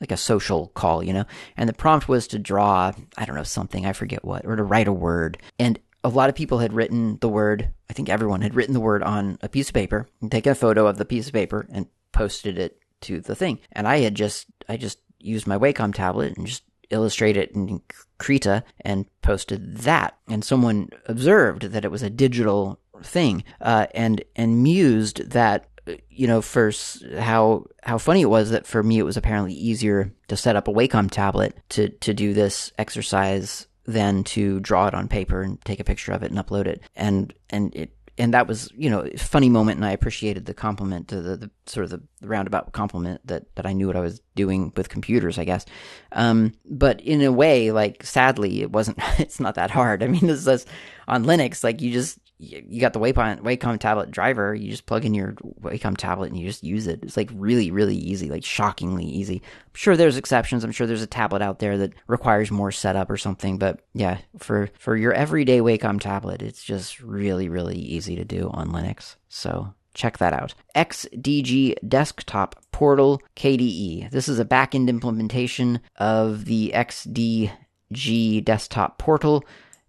like a social call, you know, and the prompt was to draw, I don't know, something, I forget what, or to write a word. And a lot of people had written the word, I think everyone had written the word on a piece of paper and taken a photo of the piece of paper and posted it to the thing. And I had just, I just used my Wacom tablet and just illustrated it in Krita and posted that. And someone observed that it was a digital thing, uh, and, and mused that you know, for how how funny it was that for me it was apparently easier to set up a Wacom tablet to to do this exercise than to draw it on paper and take a picture of it and upload it. And and it and that was, you know, a funny moment, and I appreciated the compliment, the, the, the sort of the roundabout compliment that, that I knew what I was doing with computers, I guess. Um, but in a way, like, sadly, it wasn't, it's not that hard. I mean, this is on Linux, like, you just, you got the Wacom, Wacom tablet driver, you just plug in your Wacom tablet and you just use it. It's like really, really easy, like shockingly easy. I'm sure there's exceptions. I'm sure there's a tablet out there that requires more setup or something. But yeah, for, for your everyday Wacom tablet, it's just really, really easy to do on Linux. So check that out. X D G Desktop Portal K D E. This is a backend implementation of the X D G Desktop Portal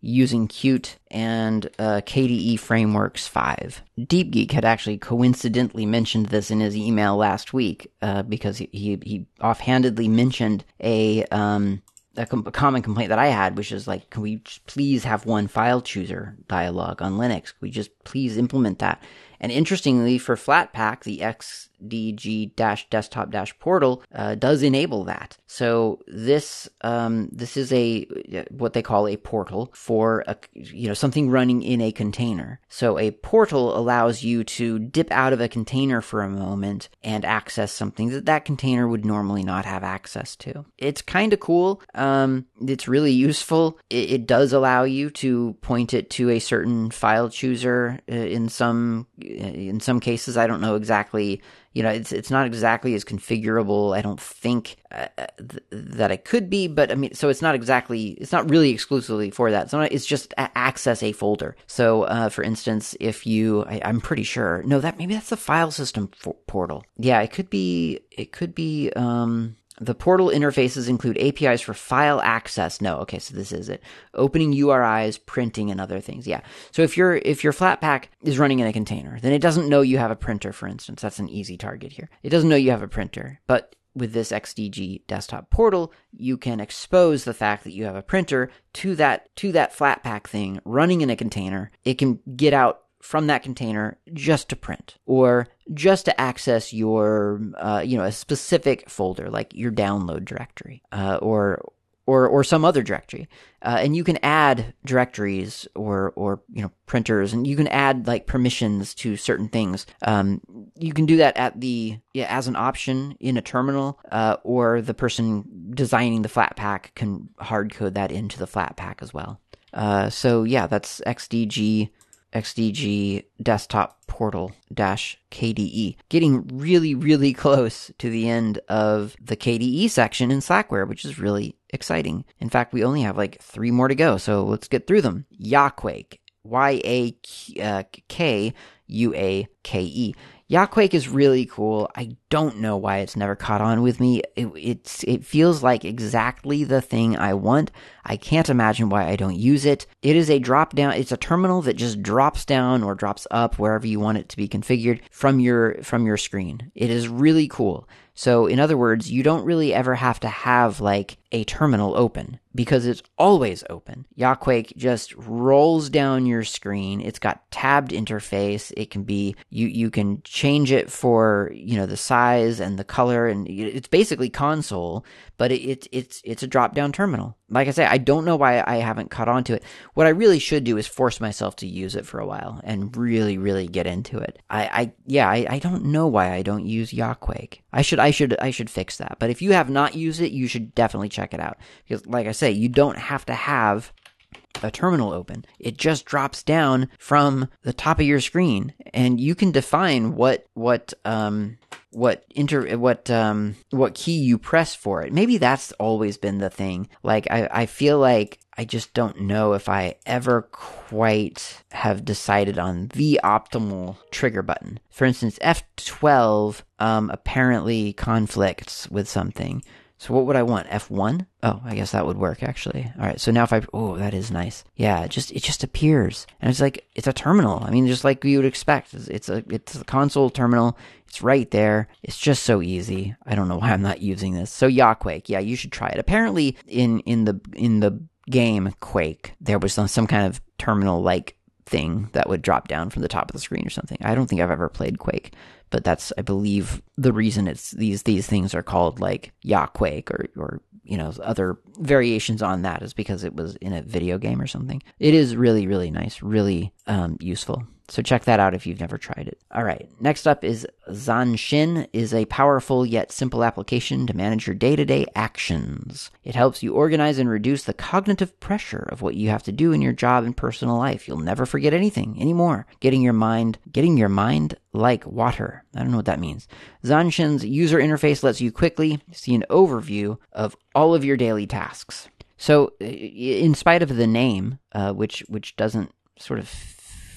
using Qt and uh, K D E Frameworks five. Deep Geek had actually coincidentally mentioned this in his email last week uh, because he, he he offhandedly mentioned a um a, com- a common complaint that I had, which is like, can we please have one file chooser dialog on Linux? Can we just please implement that? And interestingly, for Flatpak, the X D G Desktop Portal uh, does enable that. So this um, this is a what they call a portal for a, you know, something running in a container. So a portal allows you to dip out of a container for a moment and access something that that container would normally not have access to. It's kind of cool. Um, it's really useful. It, it does allow you to point it to a certain file chooser in some. In some cases, I don't know exactly, you know, it's it's not exactly as configurable, I don't think, uh, th- that it could be, but I mean, so it's not exactly, it's not really exclusively for that. So it's just a- access a folder. So, uh, for instance, if you, I, I'm pretty sure, no, that maybe that's the file system for- portal. Yeah, it could be, it could be, um... the portal interfaces include A P Is for file access. No, okay, so this is it. Opening U R Is, printing, and other things. Yeah. So if your if your Flatpak is running in a container, then it doesn't know you have a printer, for instance. That's an easy target here. It doesn't know you have a printer, but with this X D G Desktop Portal, you can expose the fact that you have a printer to that to that Flatpak thing running in a container. It can get out from that container just to print or just to access your, uh, you know, a specific folder like your download directory uh, or or or some other directory. Uh, and you can add directories or, or, you know, printers, and you can add like permissions to certain things. Um, you can do that at the, yeah, as an option in a terminal, uh, or the person designing the Flatpak can hard code that into the Flatpak as well. Uh, so yeah, that's X D G. X D G Desktop Portal dash K D E. Getting really, really close to the end of the K D E section in Slackware, which is really exciting. In fact, we only have like three more to go, so let's get through them. Yakuake, Y A K U A K E. Yakuake is really cool. I don't know why it's never caught on with me. It, it's, it feels like exactly the thing I want. I can't imagine why I don't use it. It is a drop down. It's a terminal that just drops down or drops up wherever you want it to be configured from your, from your screen. It is really cool. So in other words, you don't really ever have to have like a terminal open because it's always open. Yakuake just rolls down your screen. It's got tabbed interface. It can be, you, you can change it for, you know, the size and the color, and it's basically console, but it, it it's, it's a drop down terminal. Like I say, I don't know why I haven't caught on to it. What I really should do is force myself to use it for a while and really, really get into it. I, I yeah, I, I don't know why I don't use Yakuake. I should, I should, I should fix that. But if you have not used it, you should definitely check it out. Because like I say, you don't have to have a terminal open. It just drops down from the top of your screen, and you can define what, what, um, what inter what um what key you press for it. Maybe that's always been the thing. Like I, I feel like I just don't know if I ever quite have decided on the optimal trigger button. For instance, F twelve um apparently conflicts with something. So what would I want? F one? Oh, I guess that would work actually. All right. So now if I, oh, that is nice. Yeah. It just, it just appears. And it's like, it's a terminal. I mean, just like you would expect. It's, it's a, it's a console terminal. It's right there. It's just so easy. I don't know why I'm not using this. So Yakuake. Yeah. You should try it. Apparently in, in the, in the game Quake, there was some, some kind of terminal like thing that would drop down from the top of the screen or something. I don't think I've ever played Quake, but that's, I believe, the reason it's these these things are called like Yakuake or or you know other variations on that, is because it was in a video game or something. It is really really nice, really um, useful. So check that out if you've never tried it. All right, next up is Zanshin, is a powerful yet simple application to manage your day-to-day actions. It helps you organize and reduce the cognitive pressure of what you have to do in your job and personal life. You'll never forget anything anymore. Getting your mind, getting your mind like water. I don't know what that means. Zanshin's user interface lets you quickly see an overview of all of your daily tasks. So in spite of the name, uh, which which doesn't sort of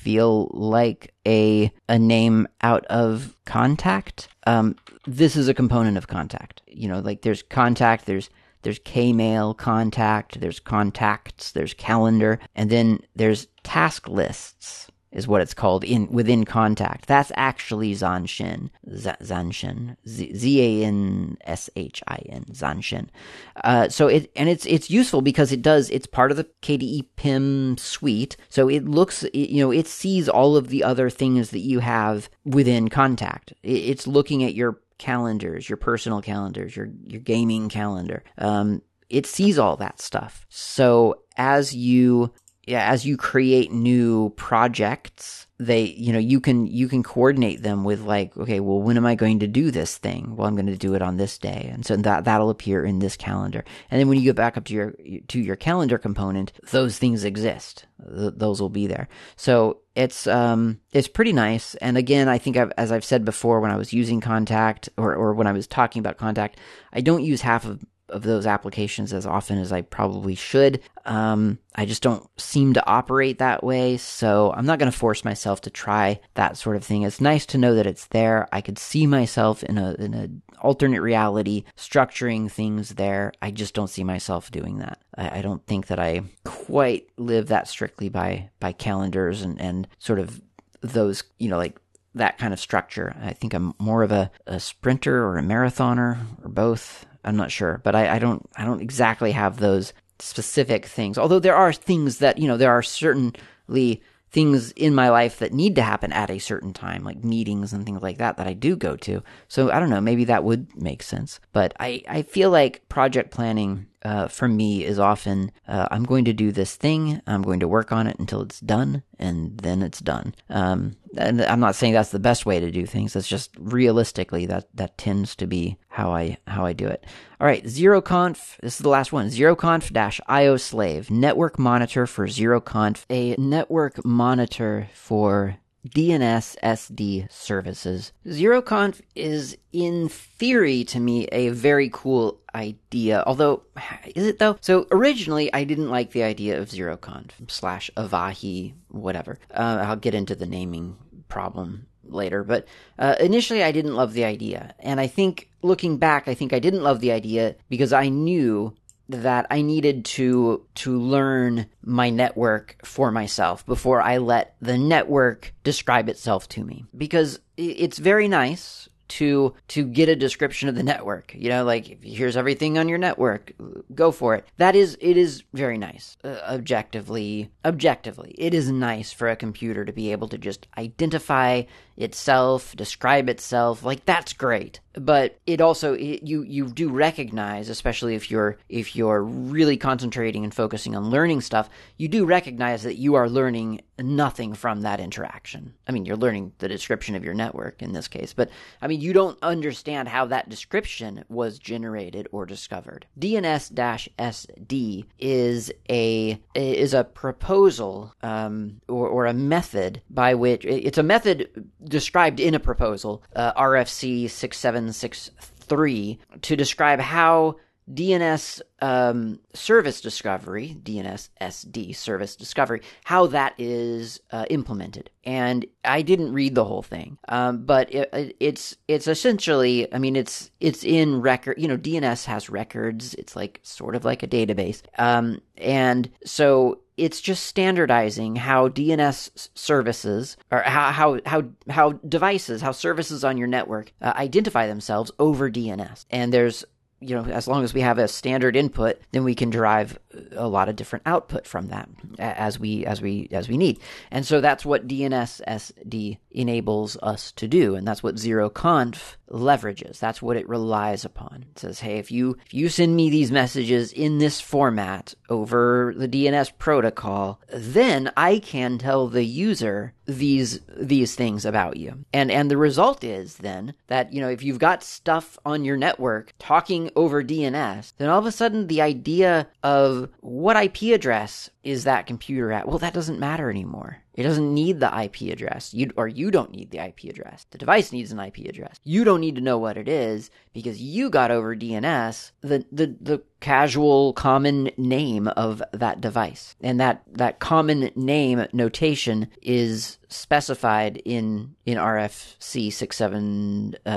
feel like a a name out of Contact. Um, this is a component of Contact. You know, like there's Contact, there's there's Kmail, Contact, there's Contacts, there's Calendar, and then there's Task Lists is what it's called in within Contact. That's actually Zanshin, Z- Zanshin, Z- Z A N S H I N, Zanshin. Uh, so it and it's it's useful because it does it's part of the K D E P I M suite. So it looks, it, you know, it sees all of the other things that you have within Contact. It, it's looking at your calendars, your personal calendars, your your gaming calendar. Um, it sees all that stuff. So as you Yeah, as you create new projects, they, you know, you can you can coordinate them with like, okay, well, when am I going to do this thing? Well, I'm going to do it on this day, and so that that'll appear in this calendar. And then when you go back up to your to your calendar component, those things exist; Th- those will be there. So it's um it's pretty nice. And again, I think I've, as I've said before, when I was using Contact or or when I was talking about Contact, I don't use half of of those applications as often as I probably should. Um, I just don't seem to operate that way. So I'm not going to force myself to try that sort of thing. It's nice to know that it's there. I could see myself in a, in a alternate reality structuring things there. I just don't see myself doing that. I, I don't think that I quite live that strictly by, by calendars and, and sort of those, you know, like that kind of structure. I think I'm more of a, a sprinter or a marathoner or both. I'm not sure, but I, I don't. I don't exactly have those specific things. Although there are things that, you know, there are certainly things in my life that need to happen at a certain time, like meetings and things like that, that I do go to. So I don't know. Maybe that would make sense. But I, I feel like project planning uh, for me is often uh, I'm going to do this thing. I'm going to work on it until it's done, and then it's done. Um, and I'm not saying that's the best way to do things. That's just realistically that that tends to be how I how I do it. All right, Zeroconf. This is the last one. Zeroconf-ioslave, network monitor for Zeroconf, a network monitor for D N S S D services. Zeroconf is, in theory, to me, a very cool idea. Although, is it though? So originally, I didn't like the idea of Zeroconf slash Avahi, whatever. Uh, I'll get into the naming problem later, but uh, initially I didn't love the idea. And I think, looking back, I think I didn't love the idea because I knew that I needed to to learn my network for myself before I let the network describe itself to me. Because it's very nice to to get a description of the network. You know, like, here's everything on your network, go for it. That is, it is very nice. Uh, objectively, objectively, it is nice for a computer to be able to just identify itself, describe itself, like, that's great. But it also, it, you you do recognize, especially if you're if you're really concentrating and focusing on learning stuff, you do recognize that you are learning nothing from that interaction. I mean, you're learning the description of your network in this case, but I mean, you don't understand how that description was generated or discovered. D N S S D is a is a proposal um, or or a method by which it's a method described in a proposal, uh, R F C six seven. six six three, to describe how D N S um, service discovery, D N S S D service discovery, how that is uh, implemented. And I didn't read the whole thing, um, but it, it's it's essentially, I mean, it's it's in record. You know, D N S has records. It's like sort of like a database, um, and so it's just standardizing how D N S services, or how how how, how devices, how services on your network uh, identify themselves over D N S. And there's you know, as long as we have a standard input, then we can derive a lot of different output from that as we as we as we need. And so that's what D N S S D enables us to do, and that's what Zeroconf leverages. That's what it relies upon. It says, hey, if you if you send me these messages in this format over the D N S protocol, then I can tell the user these these things about you. And and the result is then that, you know, if you've got stuff on your network talking over D N S, then all of a sudden the idea of what I P address is that computer at, well, that doesn't matter anymore. It doesn't need the I P address, you, or you don't need the I P address. The device needs an I P address. You don't need to know what it is because you got over D N S the the, the casual common name of that device. And that, that common name notation is specified in in R F C sixty-seven uh,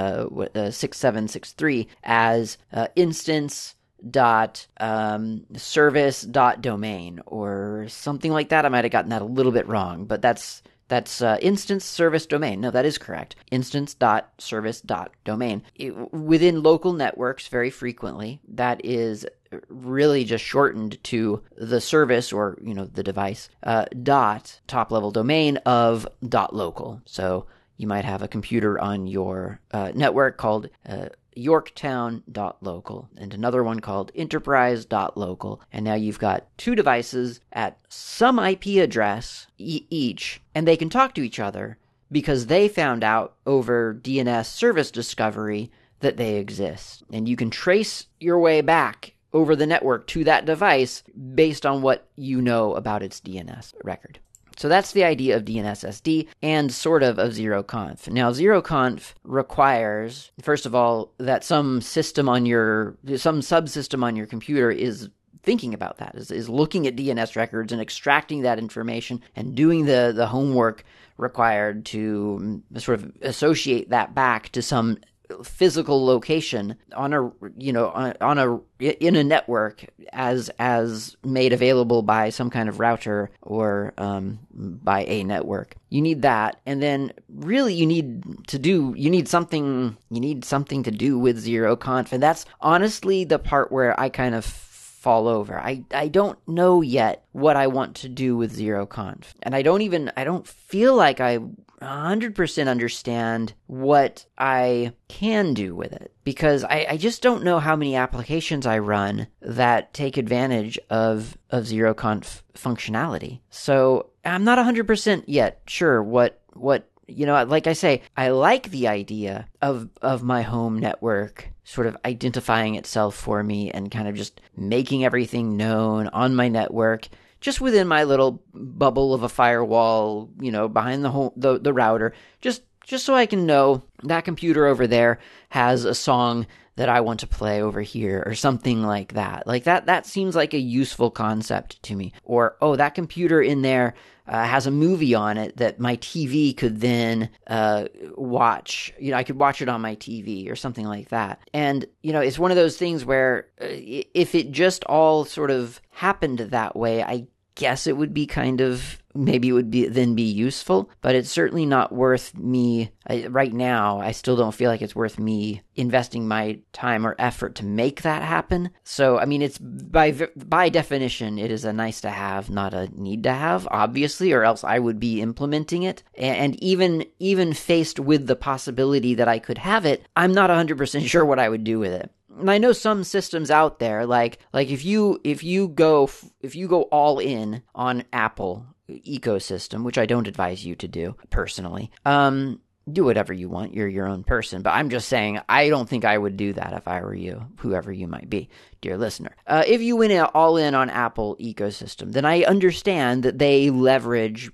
uh, sixty-seven sixty-three as uh, instance dot um service dot domain or something like that. I might have gotten that a little bit wrong, but that's that's uh, instance service domain. No, that is correct. Instance dot service dot domain. It, within local networks, very frequently, that is really just shortened to the service, or you know, the device uh, dot top level domain of dot local. So you might have a computer on your uh, network called Uh, Yorktown dot local and another one called enterprise dot local, and now you've got two devices at some I P address e- each, and they can talk to each other because they found out over D N S service discovery that they exist, and you can trace your way back over the network to that device based on what you know about its D N S record. So that's the idea of D N S S D and sort of of Zeroconf. Now, Zeroconf requires, first of all, that some system on your, some subsystem on your computer is thinking about that, is, is looking at D N S records and extracting that information and doing the, the homework required to sort of associate that back to some physical location on a, you know, on, on a, in a network as, as made available by some kind of router or um, by a network. You need that. And then really you need to do, you need something, you need something to do with Zeroconf. And that's honestly the part where I kind of fall over. I, I don't know yet what I want to do with Zeroconf. And I don't even, I don't feel like I one hundred percent understand what I can do with it, because I, I just don't know how many applications I run that take advantage of, of Zeroconf functionality. So I'm not one hundred percent yet sure what, what, you know, like I say, I like the idea of, of my home network sort of identifying itself for me and kind of just making everything known on my network, just within my little bubble of a firewall, you know, behind the whole, the, the router, just just so I can know that computer over there has a song that I want to play over here or something like that. Like that, that seems like a useful concept to me. Or, oh, that computer in there Uh, has a movie on it that my T V could then uh, watch. You know, I could watch it on my T V or something like that. And, you know, it's one of those things where uh, if it just all sort of happened that way, I guess it would be kind of, maybe it would be then be useful, but it's certainly not worth me I, right now. I still don't feel like it's worth me investing my time or effort to make that happen. So, I mean, it's by by definition, it is a nice to have, not a need to have, obviously, or else I would be implementing it. And even even faced with the possibility that I could have it, I'm not one hundred percent sure what I would do with it. And I know some systems out there, like like if you if you go if you go all in on Apple ecosystem, which I don't advise you to do personally. Um, do whatever you want. You're your own person. But I'm just saying, I don't think I would do that if I were you, whoever you might be, dear listener. Uh, if you went all in on Apple ecosystem, then I understand that they leverage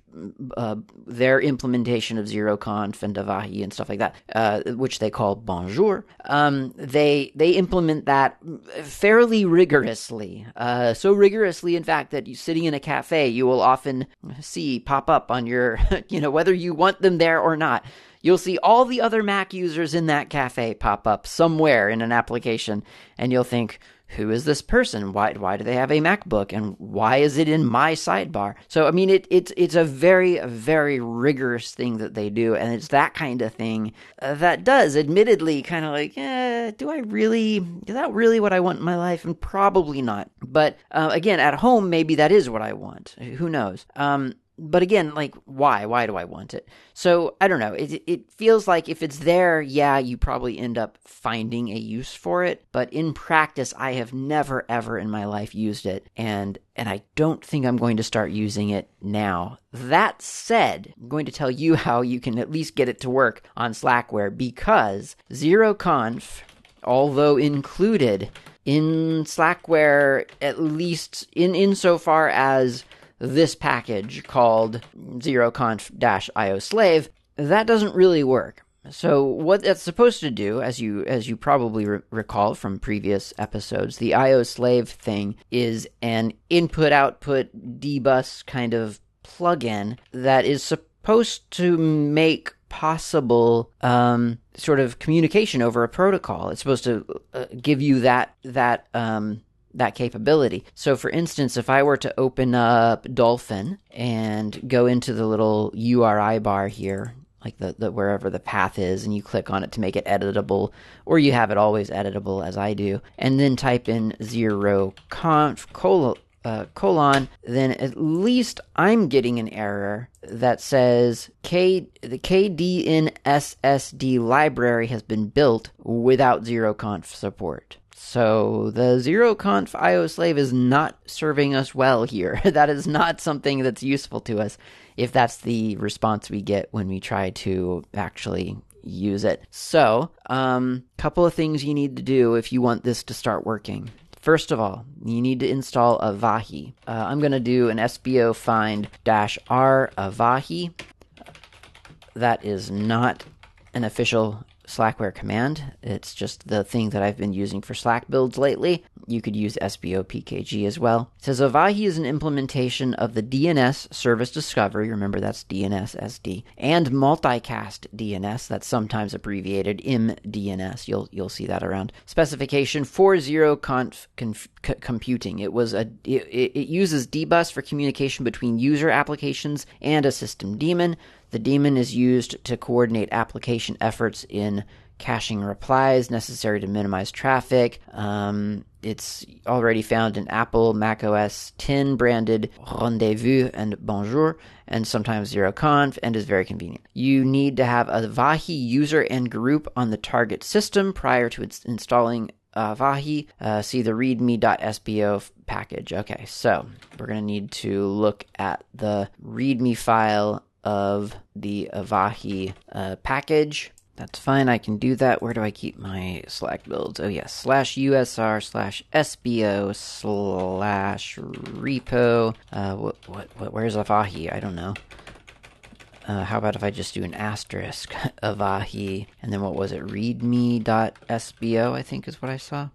uh, their implementation of Zeroconf and Avahi and stuff like that, uh, which they call Bonjour. Um, they they implement that fairly rigorously, uh, so rigorously, in fact, that you sitting in a cafe, you will often see pop up on your, you know, whether you want them there or not. You'll see all the other Mac users in that cafe pop up somewhere in an application, and you'll think, who is this person? Why why do they have a MacBook? And why is it in my sidebar? So, I mean, it, it's it's a very, very rigorous thing that they do. And it's that kind of thing that does, admittedly, kind of like, eh, do I really, is that really what I want in my life? And probably not. But uh, again, at home, maybe that is what I want. Who knows? Um, But again, like, why? Why do I want it? So, I don't know. It it feels like if it's there, yeah, you probably end up finding a use for it. But in practice, I have never, ever in my life used it. And and I don't think I'm going to start using it now. That said, I'm going to tell you how you can at least get it to work on Slackware, because Zeroconf, although included in Slackware, at least in insofar as this package called zeroconf-ioslave, that doesn't really work. So what that's supposed to do, as you as you probably re- recall from previous episodes, the ioslave thing is an input-output dbus kind of plugin that is supposed to make possible um, sort of communication over a protocol. It's supposed to uh, give you that that. Um, that capability. So for instance, if I were to open up Dolphin and go into the little U R I bar here, like the, the wherever the path is, and you click on it to make it editable, or you have it always editable as I do, and then type in zeroconf colon, uh, colon, then at least I'm getting an error that says K the K D N S S D library has been built without zeroconf support. So the zeroconf-ioslave is not serving us well here. That is not something that's useful to us if that's the response we get when we try to actually use it. So um, couple of things you need to do if you want this to start working. First of all, you need to install Avahi. Uh, I'm going to do an S B O find dash R Avahi. That is not an official Slackware command. It's just the thing that I've been using for Slack builds lately. You could use S B O P K G as well. It says Avahi is an implementation of the D N S service discovery. Remember, that's D N S S D, and multicast D N S. That's sometimes abbreviated M D N S. You'll you'll see that around. Specification for zeroconf conf- c- computing. It was a it, it uses dbus for communication between user applications and a system daemon. The daemon is used to coordinate application efforts in caching replies necessary to minimize traffic. Um, it's already found in Apple, Mac O S ten branded Rendezvous and Bonjour, and sometimes Zeroconf, and is very convenient. You need to have a Avahi user and group on the target system prior to ins- installing Avahi. Uh, see the readme.sbo package. Okay, so we're going to need to look at the readme file of the Avahi uh, package. That's fine, I can do that. Where do I keep my Slack builds? Oh yes, slash usr slash sbo slash repo. Uh, what, what, what, where's Avahi? I don't know. Uh, how about if I just do an asterisk Avahi, and then what was it? readme.sbo, I think is what I saw.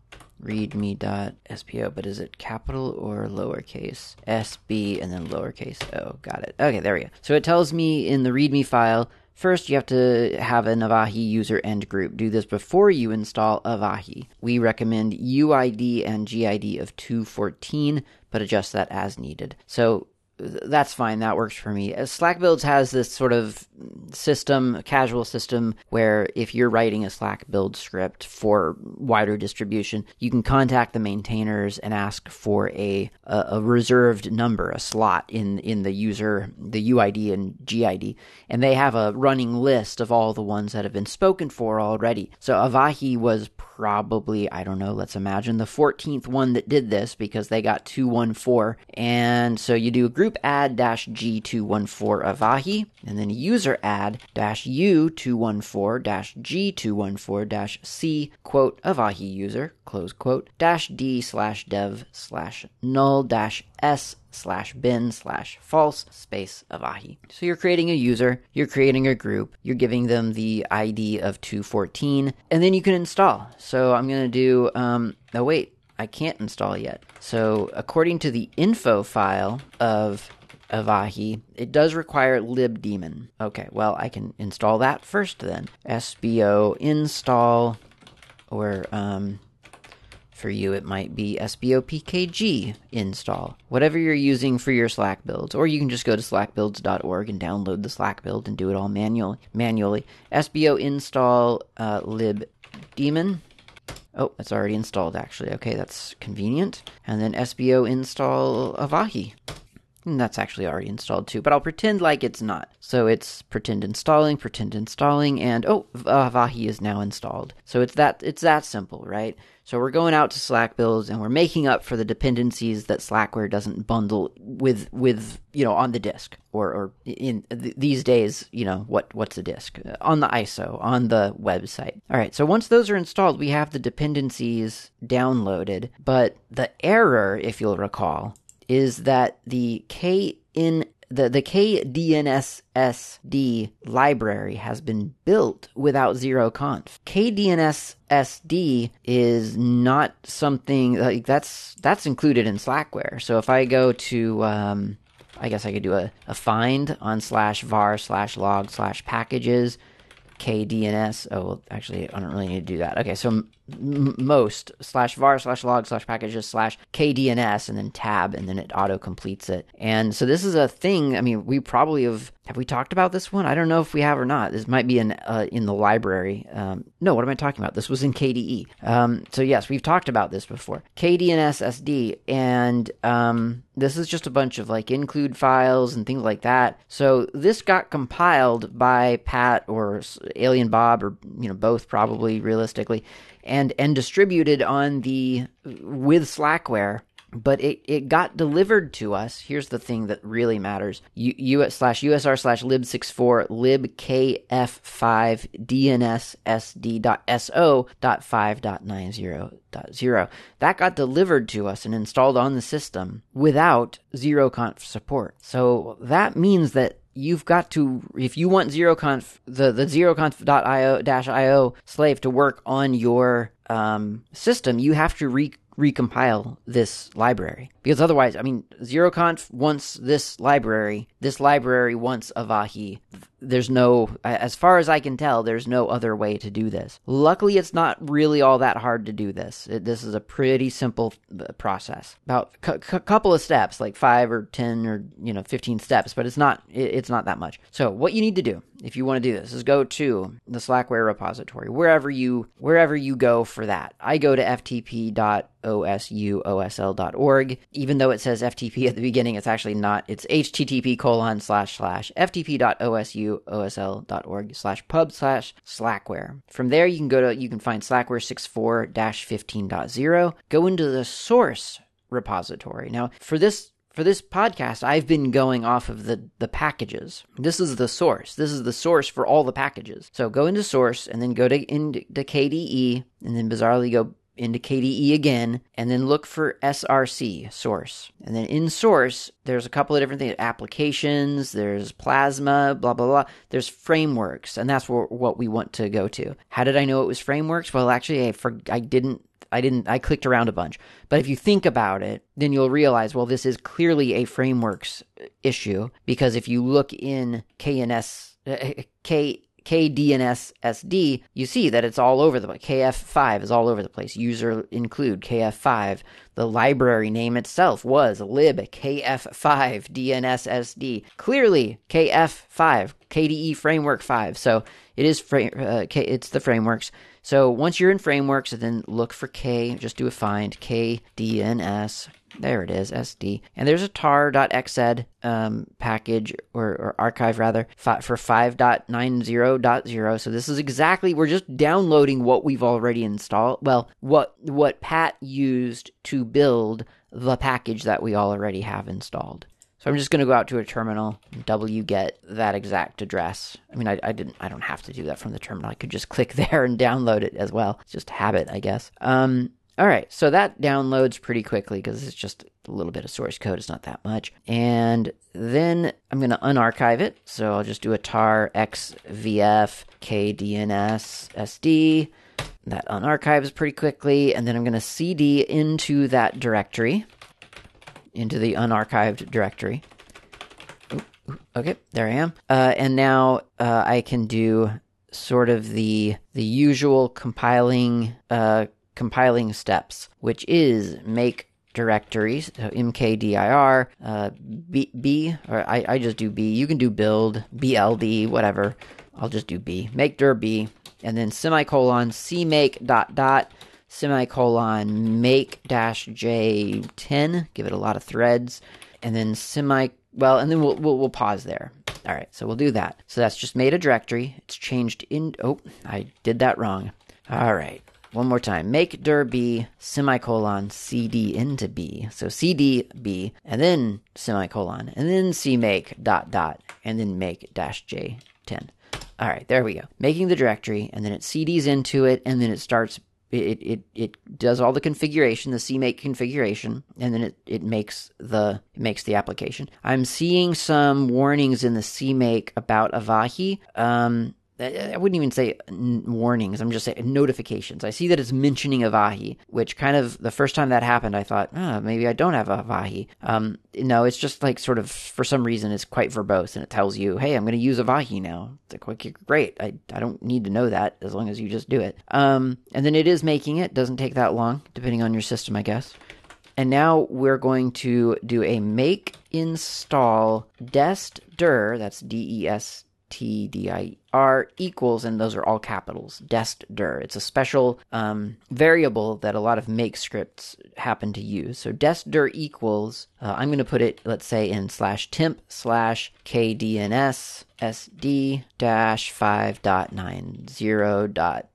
readme.sbo, but is it capital or lowercase? S B and then lowercase o. Got it. Okay, there we go. So it tells me in the readme file, first you have to have an Avahi user and group. Do this before you install Avahi. We recommend U I D and G I D of two fourteen, but adjust that as needed. So that's fine. That works for me. Slack builds has this sort of system, casual system, where if you're writing a Slack build script for wider distribution, you can contact the maintainers and ask for a a, a reserved number, a slot in, in the user, the U I D and G I D. And they have a running list of all the ones that have been spoken for already. So Avahi was probably, I don't know, let's imagine the fourteenth one that did this, because they got two one four. And so you do a group add dash G two one four Avahi, and then user add dash U two one four dash G two one four dash C quote Avahi user close quote dash D slash dev slash null dash S slash bin slash false space Avahi. So you're creating a user, you're creating a group, you're giving them the I D of two fourteen, and then you can install. So I'm going to do, um, oh wait, I can't install yet. So according to the info file of Avahi, it does require libdaemon. Okay, well, I can install that first then. S B O install, or um, For you, it might be S B O P K G install, whatever you're using for your Slack builds. Or you can just go to slack builds dot org and download the Slack build and do it all manually. Manually, S B O install uh, libdaemon. Oh, it's already installed, actually. Okay, that's convenient. And then S B O install Avahi. And that's actually already installed too, but I'll pretend like it's not. So it's pretend installing, pretend installing, and oh, Avahi is now installed. So it's that it's that simple, right? So we're going out to Slack builds and we're making up for the dependencies that Slackware doesn't bundle with with you know on the disk or or in th- these days you know what what's a disk on the I S O on the website. All right, so once those are installed, we have the dependencies downloaded, but the error, if you'll recall, is that the K in the, the K D N S S D library has been built without Zeroconf. K D N S S D is not something like that's that's included in Slackware. So if I go to um, I guess I could do a, a find on slash var slash log slash packages K D N S. Oh, well, actually, I don't really need to do that. Okay, so m- most slash var slash log slash packages slash K D N S and then tab, and then it auto completes it. And so this is a thing. I mean, we probably have have we talked about this one? I don't know if we have or not. This might be in uh, in the library. Um, no, what am I talking about? This was in K D E. Um, so yes, we've talked about this before. K D N S S D, and um, this is just a bunch of like include files and things like that. So this got compiled by Pat or Alien Bob, or you know both probably realistically, and and distributed on the with Slackware, but it, it got delivered to us. Here's the thing that really matters: u slash u s r slash lib sixty-four lib k f five d n s s d dot s o dot five dot ninety dot zero. That got delivered to us and installed on the system without Zeroconf support. So that means that you've got to, if you want Zeroconf, the, the zeroconf-io slave to work on your um, system, you have to re- recompile this library. Because otherwise, I mean, Zeroconf wants this library, this library wants Avahi. There's no, as far as I can tell, there's no other way to do this. Luckily, it's not really all that hard to do this. It, this is a pretty simple process, about a c- c- couple of steps, like five or ten or you know fifteen steps, but it's not it, it's not that much. So what you need to do if you want to do this is go to the Slackware repository, wherever you wherever you go for that. I go to f t p dot o s u o s l dot org. Even though it says F T P at the beginning, it's actually not. It's http colon slash slash ftp.osuosl.org slash pub slash Slackware. From there, you can go to, you can find Slackware sixty-four dash fifteen point oh. Go into the source repository. Now, for this For this podcast, I've been going off of the, the packages. This is the source. This is the source for all the packages. So go into source and then go to into K D E and then bizarrely go into K D E again, and then look for S R C, source. And then in source, there's a couple of different things, applications, there's Plasma, blah, blah, blah. There's frameworks, and that's wh- what we want to go to. How did I know it was frameworks? Well, actually, I, for- I didn't. I didn't, I clicked around a bunch. But if you think about it, then you'll realize, well, this is clearly a frameworks issue, because if you look in K N S, uh, K, K D N S S D, you see that it's all over the place. K F five is all over the place. User include K F five. The library name itself was lib K F five D N S S D. Clearly K F five, K D E Framework five. So it is, fra- uh, K- it's the frameworks. So once you're in frameworks, then look for K, just do a find, K D N S, there it is, S D. And there's a tar.xed um, package, or, or archive rather, for five point ninety point oh. So this is exactly, we're just downloading what we've already installed, well, what what Pat used to build the package that we already have installed. So I'm just going to go out to a terminal, wget that exact address. I mean, I, I didn't, I don't have to do that from the terminal. I could just click there and download it as well. It's just habit, I guess. Um, all right, so that downloads pretty quickly because it's just a little bit of source code. It's not that much. And then I'm going to unarchive it. So I'll just do a tar xvf kdnssd. That unarchives pretty quickly. And then I'm going to cd into that directory. into the unarchived directory. Ooh, ooh, okay, there I am. Uh, and now uh, I can do sort of the the usual compiling uh, compiling steps, which is make directories, so mkdir, uh, b, b or I, I just do b, you can do build, bld, whatever, I'll just do b, make dir b, and then semicolon, cmake dot dot, semicolon, make dash j ten, give it a lot of threads, and then semi, well, and then we'll, we'll, we'll pause there. All right, so we'll do that. So that's just made a directory, it's changed in, oh, I did that wrong. All right. One more time, make dir b, semicolon, cd into b, so cd b, and then semicolon, and then cmake dot dot, and then make dash j ten. All right, there we go. Making the directory, and then it cds into it, and then it starts, it it, it does all the configuration, the cmake configuration, and then it, it makes the it makes the application. I'm seeing some warnings in the cmake about Avahi. Um... I wouldn't even say warnings. I'm just saying notifications. I see that it's mentioning Avahi, which kind of the first time that happened, I thought, oh, maybe I don't have Avahi. Um, no, it's just like sort of for some reason it's quite verbose and it tells you, hey, I'm going to use Avahi now. It's like, great. I, I don't need to know that as long as you just do it. Um, and then it is making it. Doesn't take that long, depending on your system, I guess. And now we're going to do a make install dest dir, that's D E S T D I R equals, and those are all capitals, dest dir. It's a special um, variable that a lot of make scripts happen to use. So dest dir equals, uh, I'm going to put it, let's say, in slash temp slash KDNSSD dash five dot nine zero dot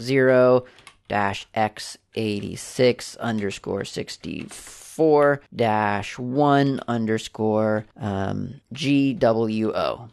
zero dash x eighty six underscore sixty four four dash one underscore um, G W O.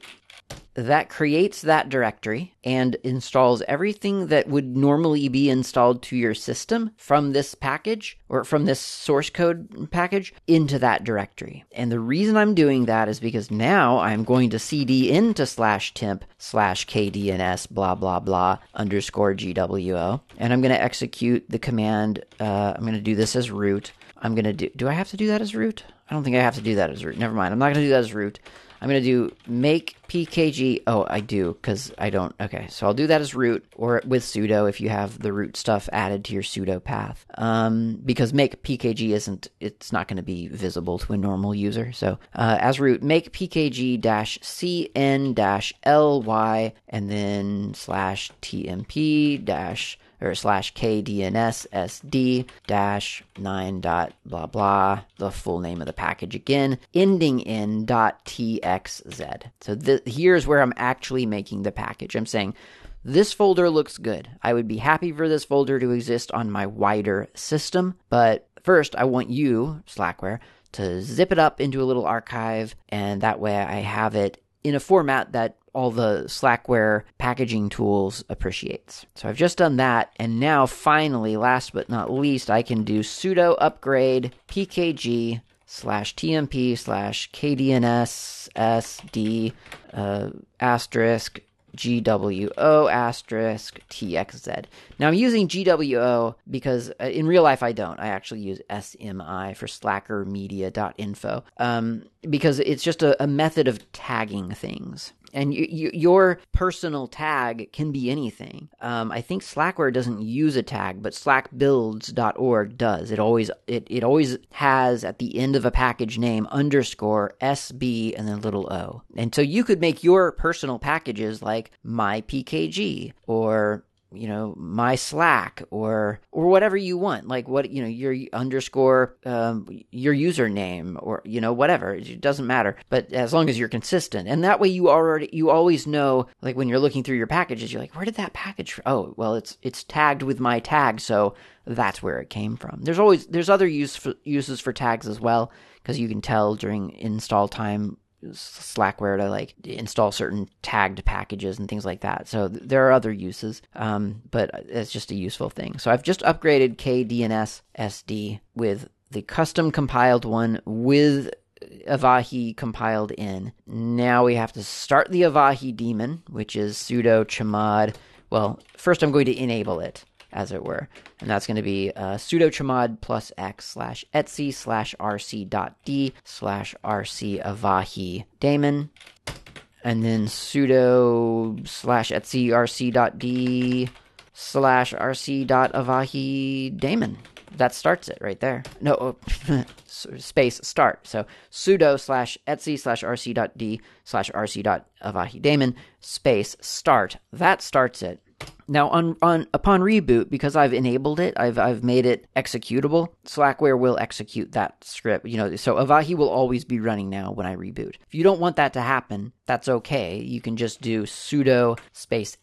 That creates that directory and installs everything that would normally be installed to your system from this package or from this source code package into that directory. And the reason I'm doing that is because now I'm going to cd into slash temp slash kdns blah blah blah underscore gwo, and I'm going to execute the command. Uh, I'm going to do this as root. I'm going to do, do I have to do that as root? I don't think I have to do that as root. Never mind. I'm not going to do that as root. I'm going to do make pkg. Oh, I do, because I don't. Okay, so I'll do that as root or with sudo if you have the root stuff added to your sudo path. Um, because make pkg isn't, it's not going to be visible to a normal user. So uh, as root, make pkg-cn-ly and then slash tmp dash or slash kdnssd dash nine dot blah blah, the full name of the package again, ending in dot txz. So th- here's where I'm actually making the package. I'm saying, this folder looks good. I would be happy for this folder to exist on my wider system, but first I want you, Slackware, to zip it up into a little archive, and that way I have it in a format that all the Slackware packaging tools appreciates. So I've just done that, and now finally, last but not least, I can do sudo upgrade pkg slash tmp slash kdnssd uh, asterisk gwo asterisk txz. Now I'm using gwo because in real life I don't. I actually use S M I for slacker media dot info um, because it's just a, a method of tagging things. And you, you, your personal tag can be anything. Um, I think Slackware doesn't use a tag, but slack builds dot org does. It always it, it always has at the end of a package name underscore S B and then little o. And so you could make your personal packages like mypkg or, you know, my Slack or or whatever you want, like what, you know, your underscore, um, your username or, you know, whatever, it doesn't matter. But as long as you're consistent, and that way you already, you always know, like when you're looking through your packages, you're like, where did that package? Oh, well, it's it's tagged with my tag, so that's where it came from. There's always there's other use for, uses for tags as well, because you can tell during install time Slackware to like install certain tagged packages and things like that. So th- there are other uses, um, but it's just a useful thing. So I've just upgraded kdnssd with the custom compiled one with Avahi compiled in. Now we have to start the Avahi daemon, which is sudo chmod. Well, first I'm going to enable it, as it were. And that's going to be uh, sudo chmod plus x slash etsy slash rc dot d slash rc avahi daemon. And then sudo slash etsy rc dot d slash rc.avahidamon. That starts it right there. No, oh, space start. So sudo slash etsy slash rc.d slash rc.avahidamon space start. That starts it. Now, on, on upon reboot, because I've enabled it, I've I've made it executable. Slackware will execute that script, you know. So Avahi will always be running now when I reboot. If you don't want that to happen, that's okay. You can just do sudo space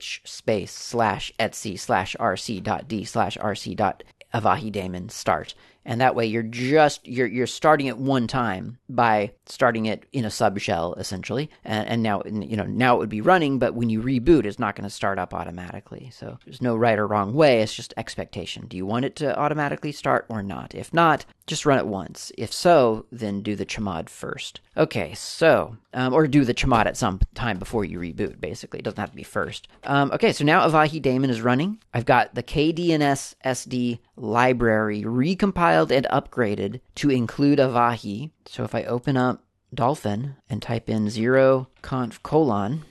sh space slash etsy slash rc dot d slash rc dot avahidamon start. And that way you're just, you're you're starting it one time by starting it in a subshell, essentially. And, and now, you know, now it would be running, but when you reboot, it's not going to start up automatically. So there's no right or wrong way. It's just expectation. Do you want it to automatically start or not? If not, just run it once. If so, then do the chmod first. Okay, so, um, or do the chmod at some time before you reboot, basically. It doesn't have to be first. Um, okay, so now avahidamon is running. I've got the K D N S S D library recompiled and upgraded to include Avahi. So if I open up Dolphin and type in zeroconf colon,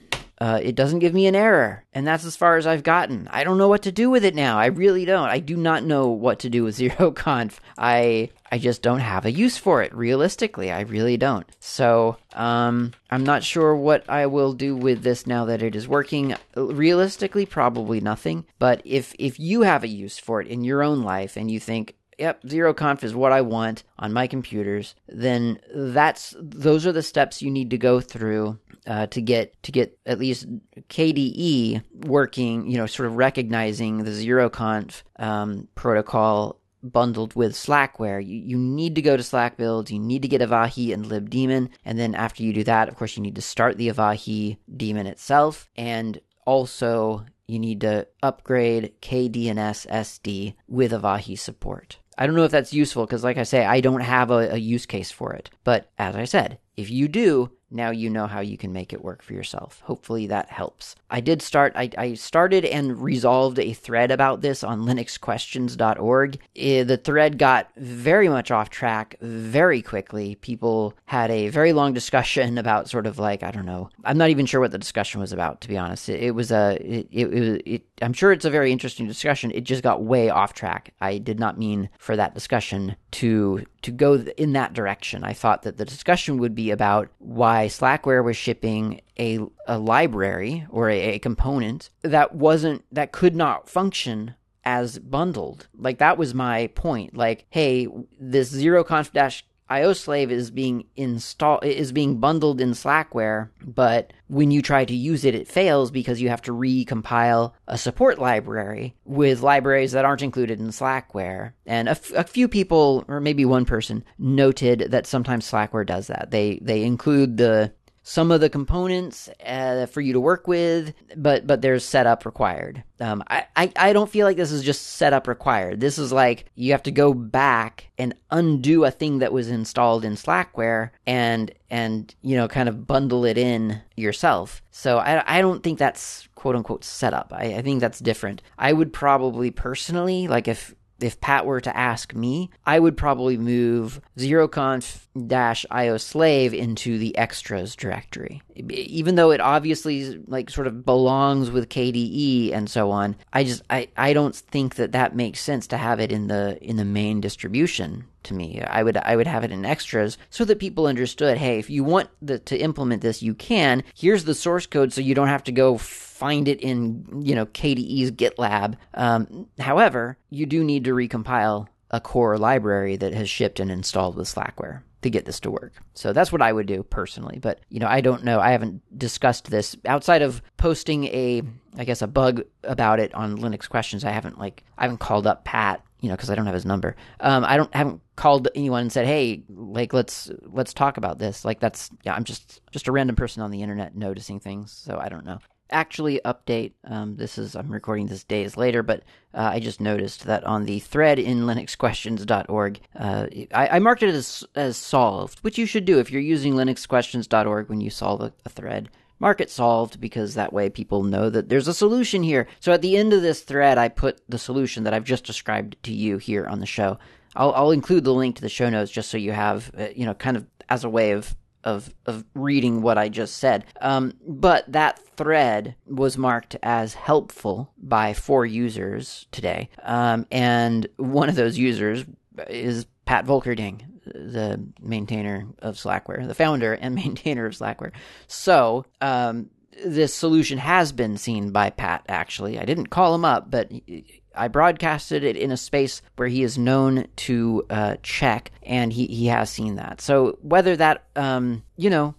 Uh, it doesn't give me an error, and that's as far as I've gotten. I don't know what to do with it now. I really don't. I do not know what to do with zeroconf. I I just don't have a use for it. Realistically, I really don't. So um, I'm not sure what I will do with this now that it is working. Realistically, probably nothing. But if if you have a use for it in your own life and you think, yep, zeroconf is what I want on my computers, then that's those are the steps you need to go through. Uh, to get to get at least K D E working, you know, sort of recognizing the zeroconf um, protocol bundled with Slackware. You, you need to go to Slack builds, you need to get Avahi and libdaemon, and then after you do that, of course, you need to start the Avahi daemon itself, and also you need to upgrade K D N S S D with Avahi support. I don't know if that's useful because, like I say, I don't have a, a use case for it. But as I said, if you do, now you know how you can make it work for yourself. Hopefully that helps. I did start, I, I started and resolved a thread about this on linux questions dot org. The thread got very much off track very quickly. People had a very long discussion about sort of like, I don't know, I'm not even sure what the discussion was about, to be honest. It, it was a, it, it, it, it, I'm sure it's a very interesting discussion. It just got way off track. I did not mean for that discussion to, to go in that direction. I thought that the discussion would be about why Slackware was shipping a, a library or a, a component that wasn't, that could not function as bundled. Like, that was my point. Like, hey, this zeroconf-ioslave is being installed, is being bundled in Slackware, but when you try to use it, it fails because you have to recompile a support library with libraries that aren't included in Slackware. And a, f- a few people, or maybe one person, noted that sometimes Slackware does that. They they include the some of the components uh, for you to work with, but but there's setup required. Um, I, I, I don't feel like this is just setup required. This is like you have to go back and undo a thing that was installed in Slackware and and you know kind of bundle it in yourself. So I, I don't think that's quote unquote setup. I, I think that's different. I would probably personally, like if if Pat were to ask me, I would probably move zeroconf-ioslave into the extras directory. Even though it obviously like sort of belongs with K D E and so on, I just I, I don't think that that makes sense to have it in the in the main distribution. To me, I would I would have it in extras so that people understood, hey, if you want the, to implement this, you can. Here's the source code, so you don't have to go find it in you know K D E's GitLab. Um, however, you do need to recompile a core library that has shipped and installed with Slackware to get this to work. So that's what I would do personally. But, you know, I don't know. I haven't discussed this outside of posting a, I guess, a bug about it on Linux Questions. I haven't like, I haven't called up Pat, you know, because I don't have his number. Um, I don't, haven't called anyone and said, hey, like, let's, let's talk about this. Like that's, yeah, I'm just, just a random person on the internet noticing things. So I don't know. Actually update, um, this is, I'm recording this days later, but uh, I just noticed that on the thread in linux questions dot org, uh, I, I marked it as as solved, which you should do if you're using linux questions dot org when you solve a, a thread. Mark it solved because that way people know that there's a solution here. So at the end of this thread, I put the solution that I've just described to you here on the show. I'll, I'll include the link to the show notes just so you have, uh, you know, kind of as a way of of of reading what I just said. Um, but that thread was marked as helpful by four users today. Um, and one of those users is Pat Volkerding, the maintainer of Slackware, the founder and maintainer of Slackware. So um, this solution has been seen by Pat, actually. I didn't call him up, but I broadcasted it in a space where he is known to uh, check, and he, he has seen that. So whether that, um, you know,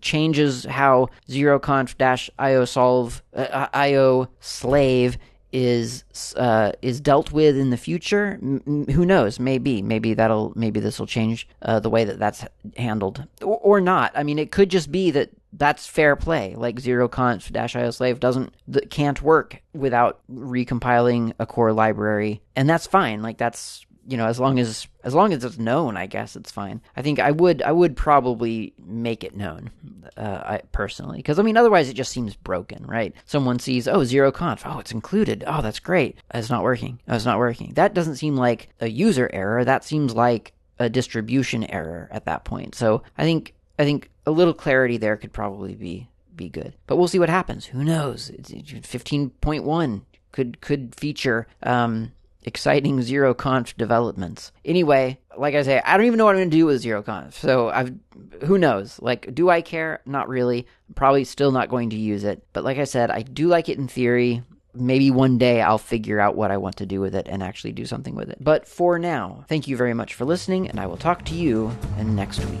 changes how zeroconf-ioslave uh, ioslave is uh, is dealt with in the future, M- who knows? Maybe, maybe that'll, maybe this will change uh, the way that that's handled, or, or not. I mean, it could just be that that's fair play. Like zeroconf-ioslave doesn't th- can't work without recompiling a core library, and that's fine. Like that's, you know, as long as as long as it's known, I guess it's fine. I think I would I would probably make it known, uh, I, personally, because I mean, otherwise it just seems broken, right? Someone sees, oh, zeroconf, oh, it's included, oh, that's great, it's not working, oh, it's not working. That doesn't seem like a user error. That seems like a distribution error at that point. So I think I think a little clarity there could probably be be good. But we'll see what happens. Who knows? fifteen point one could could feature Um, exciting zeroconf developments. Anyway, like I say, I don't even know what I'm going to do with zeroconf. So I've, who knows? Like, do I care? Not really. I'm probably still not going to use it. But like I said, I do like it in theory. Maybe one day I'll figure out what I want to do with it and actually do something with it. But for now, thank you very much for listening, and I will talk to you next week.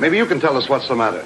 Maybe you can tell us what's the matter.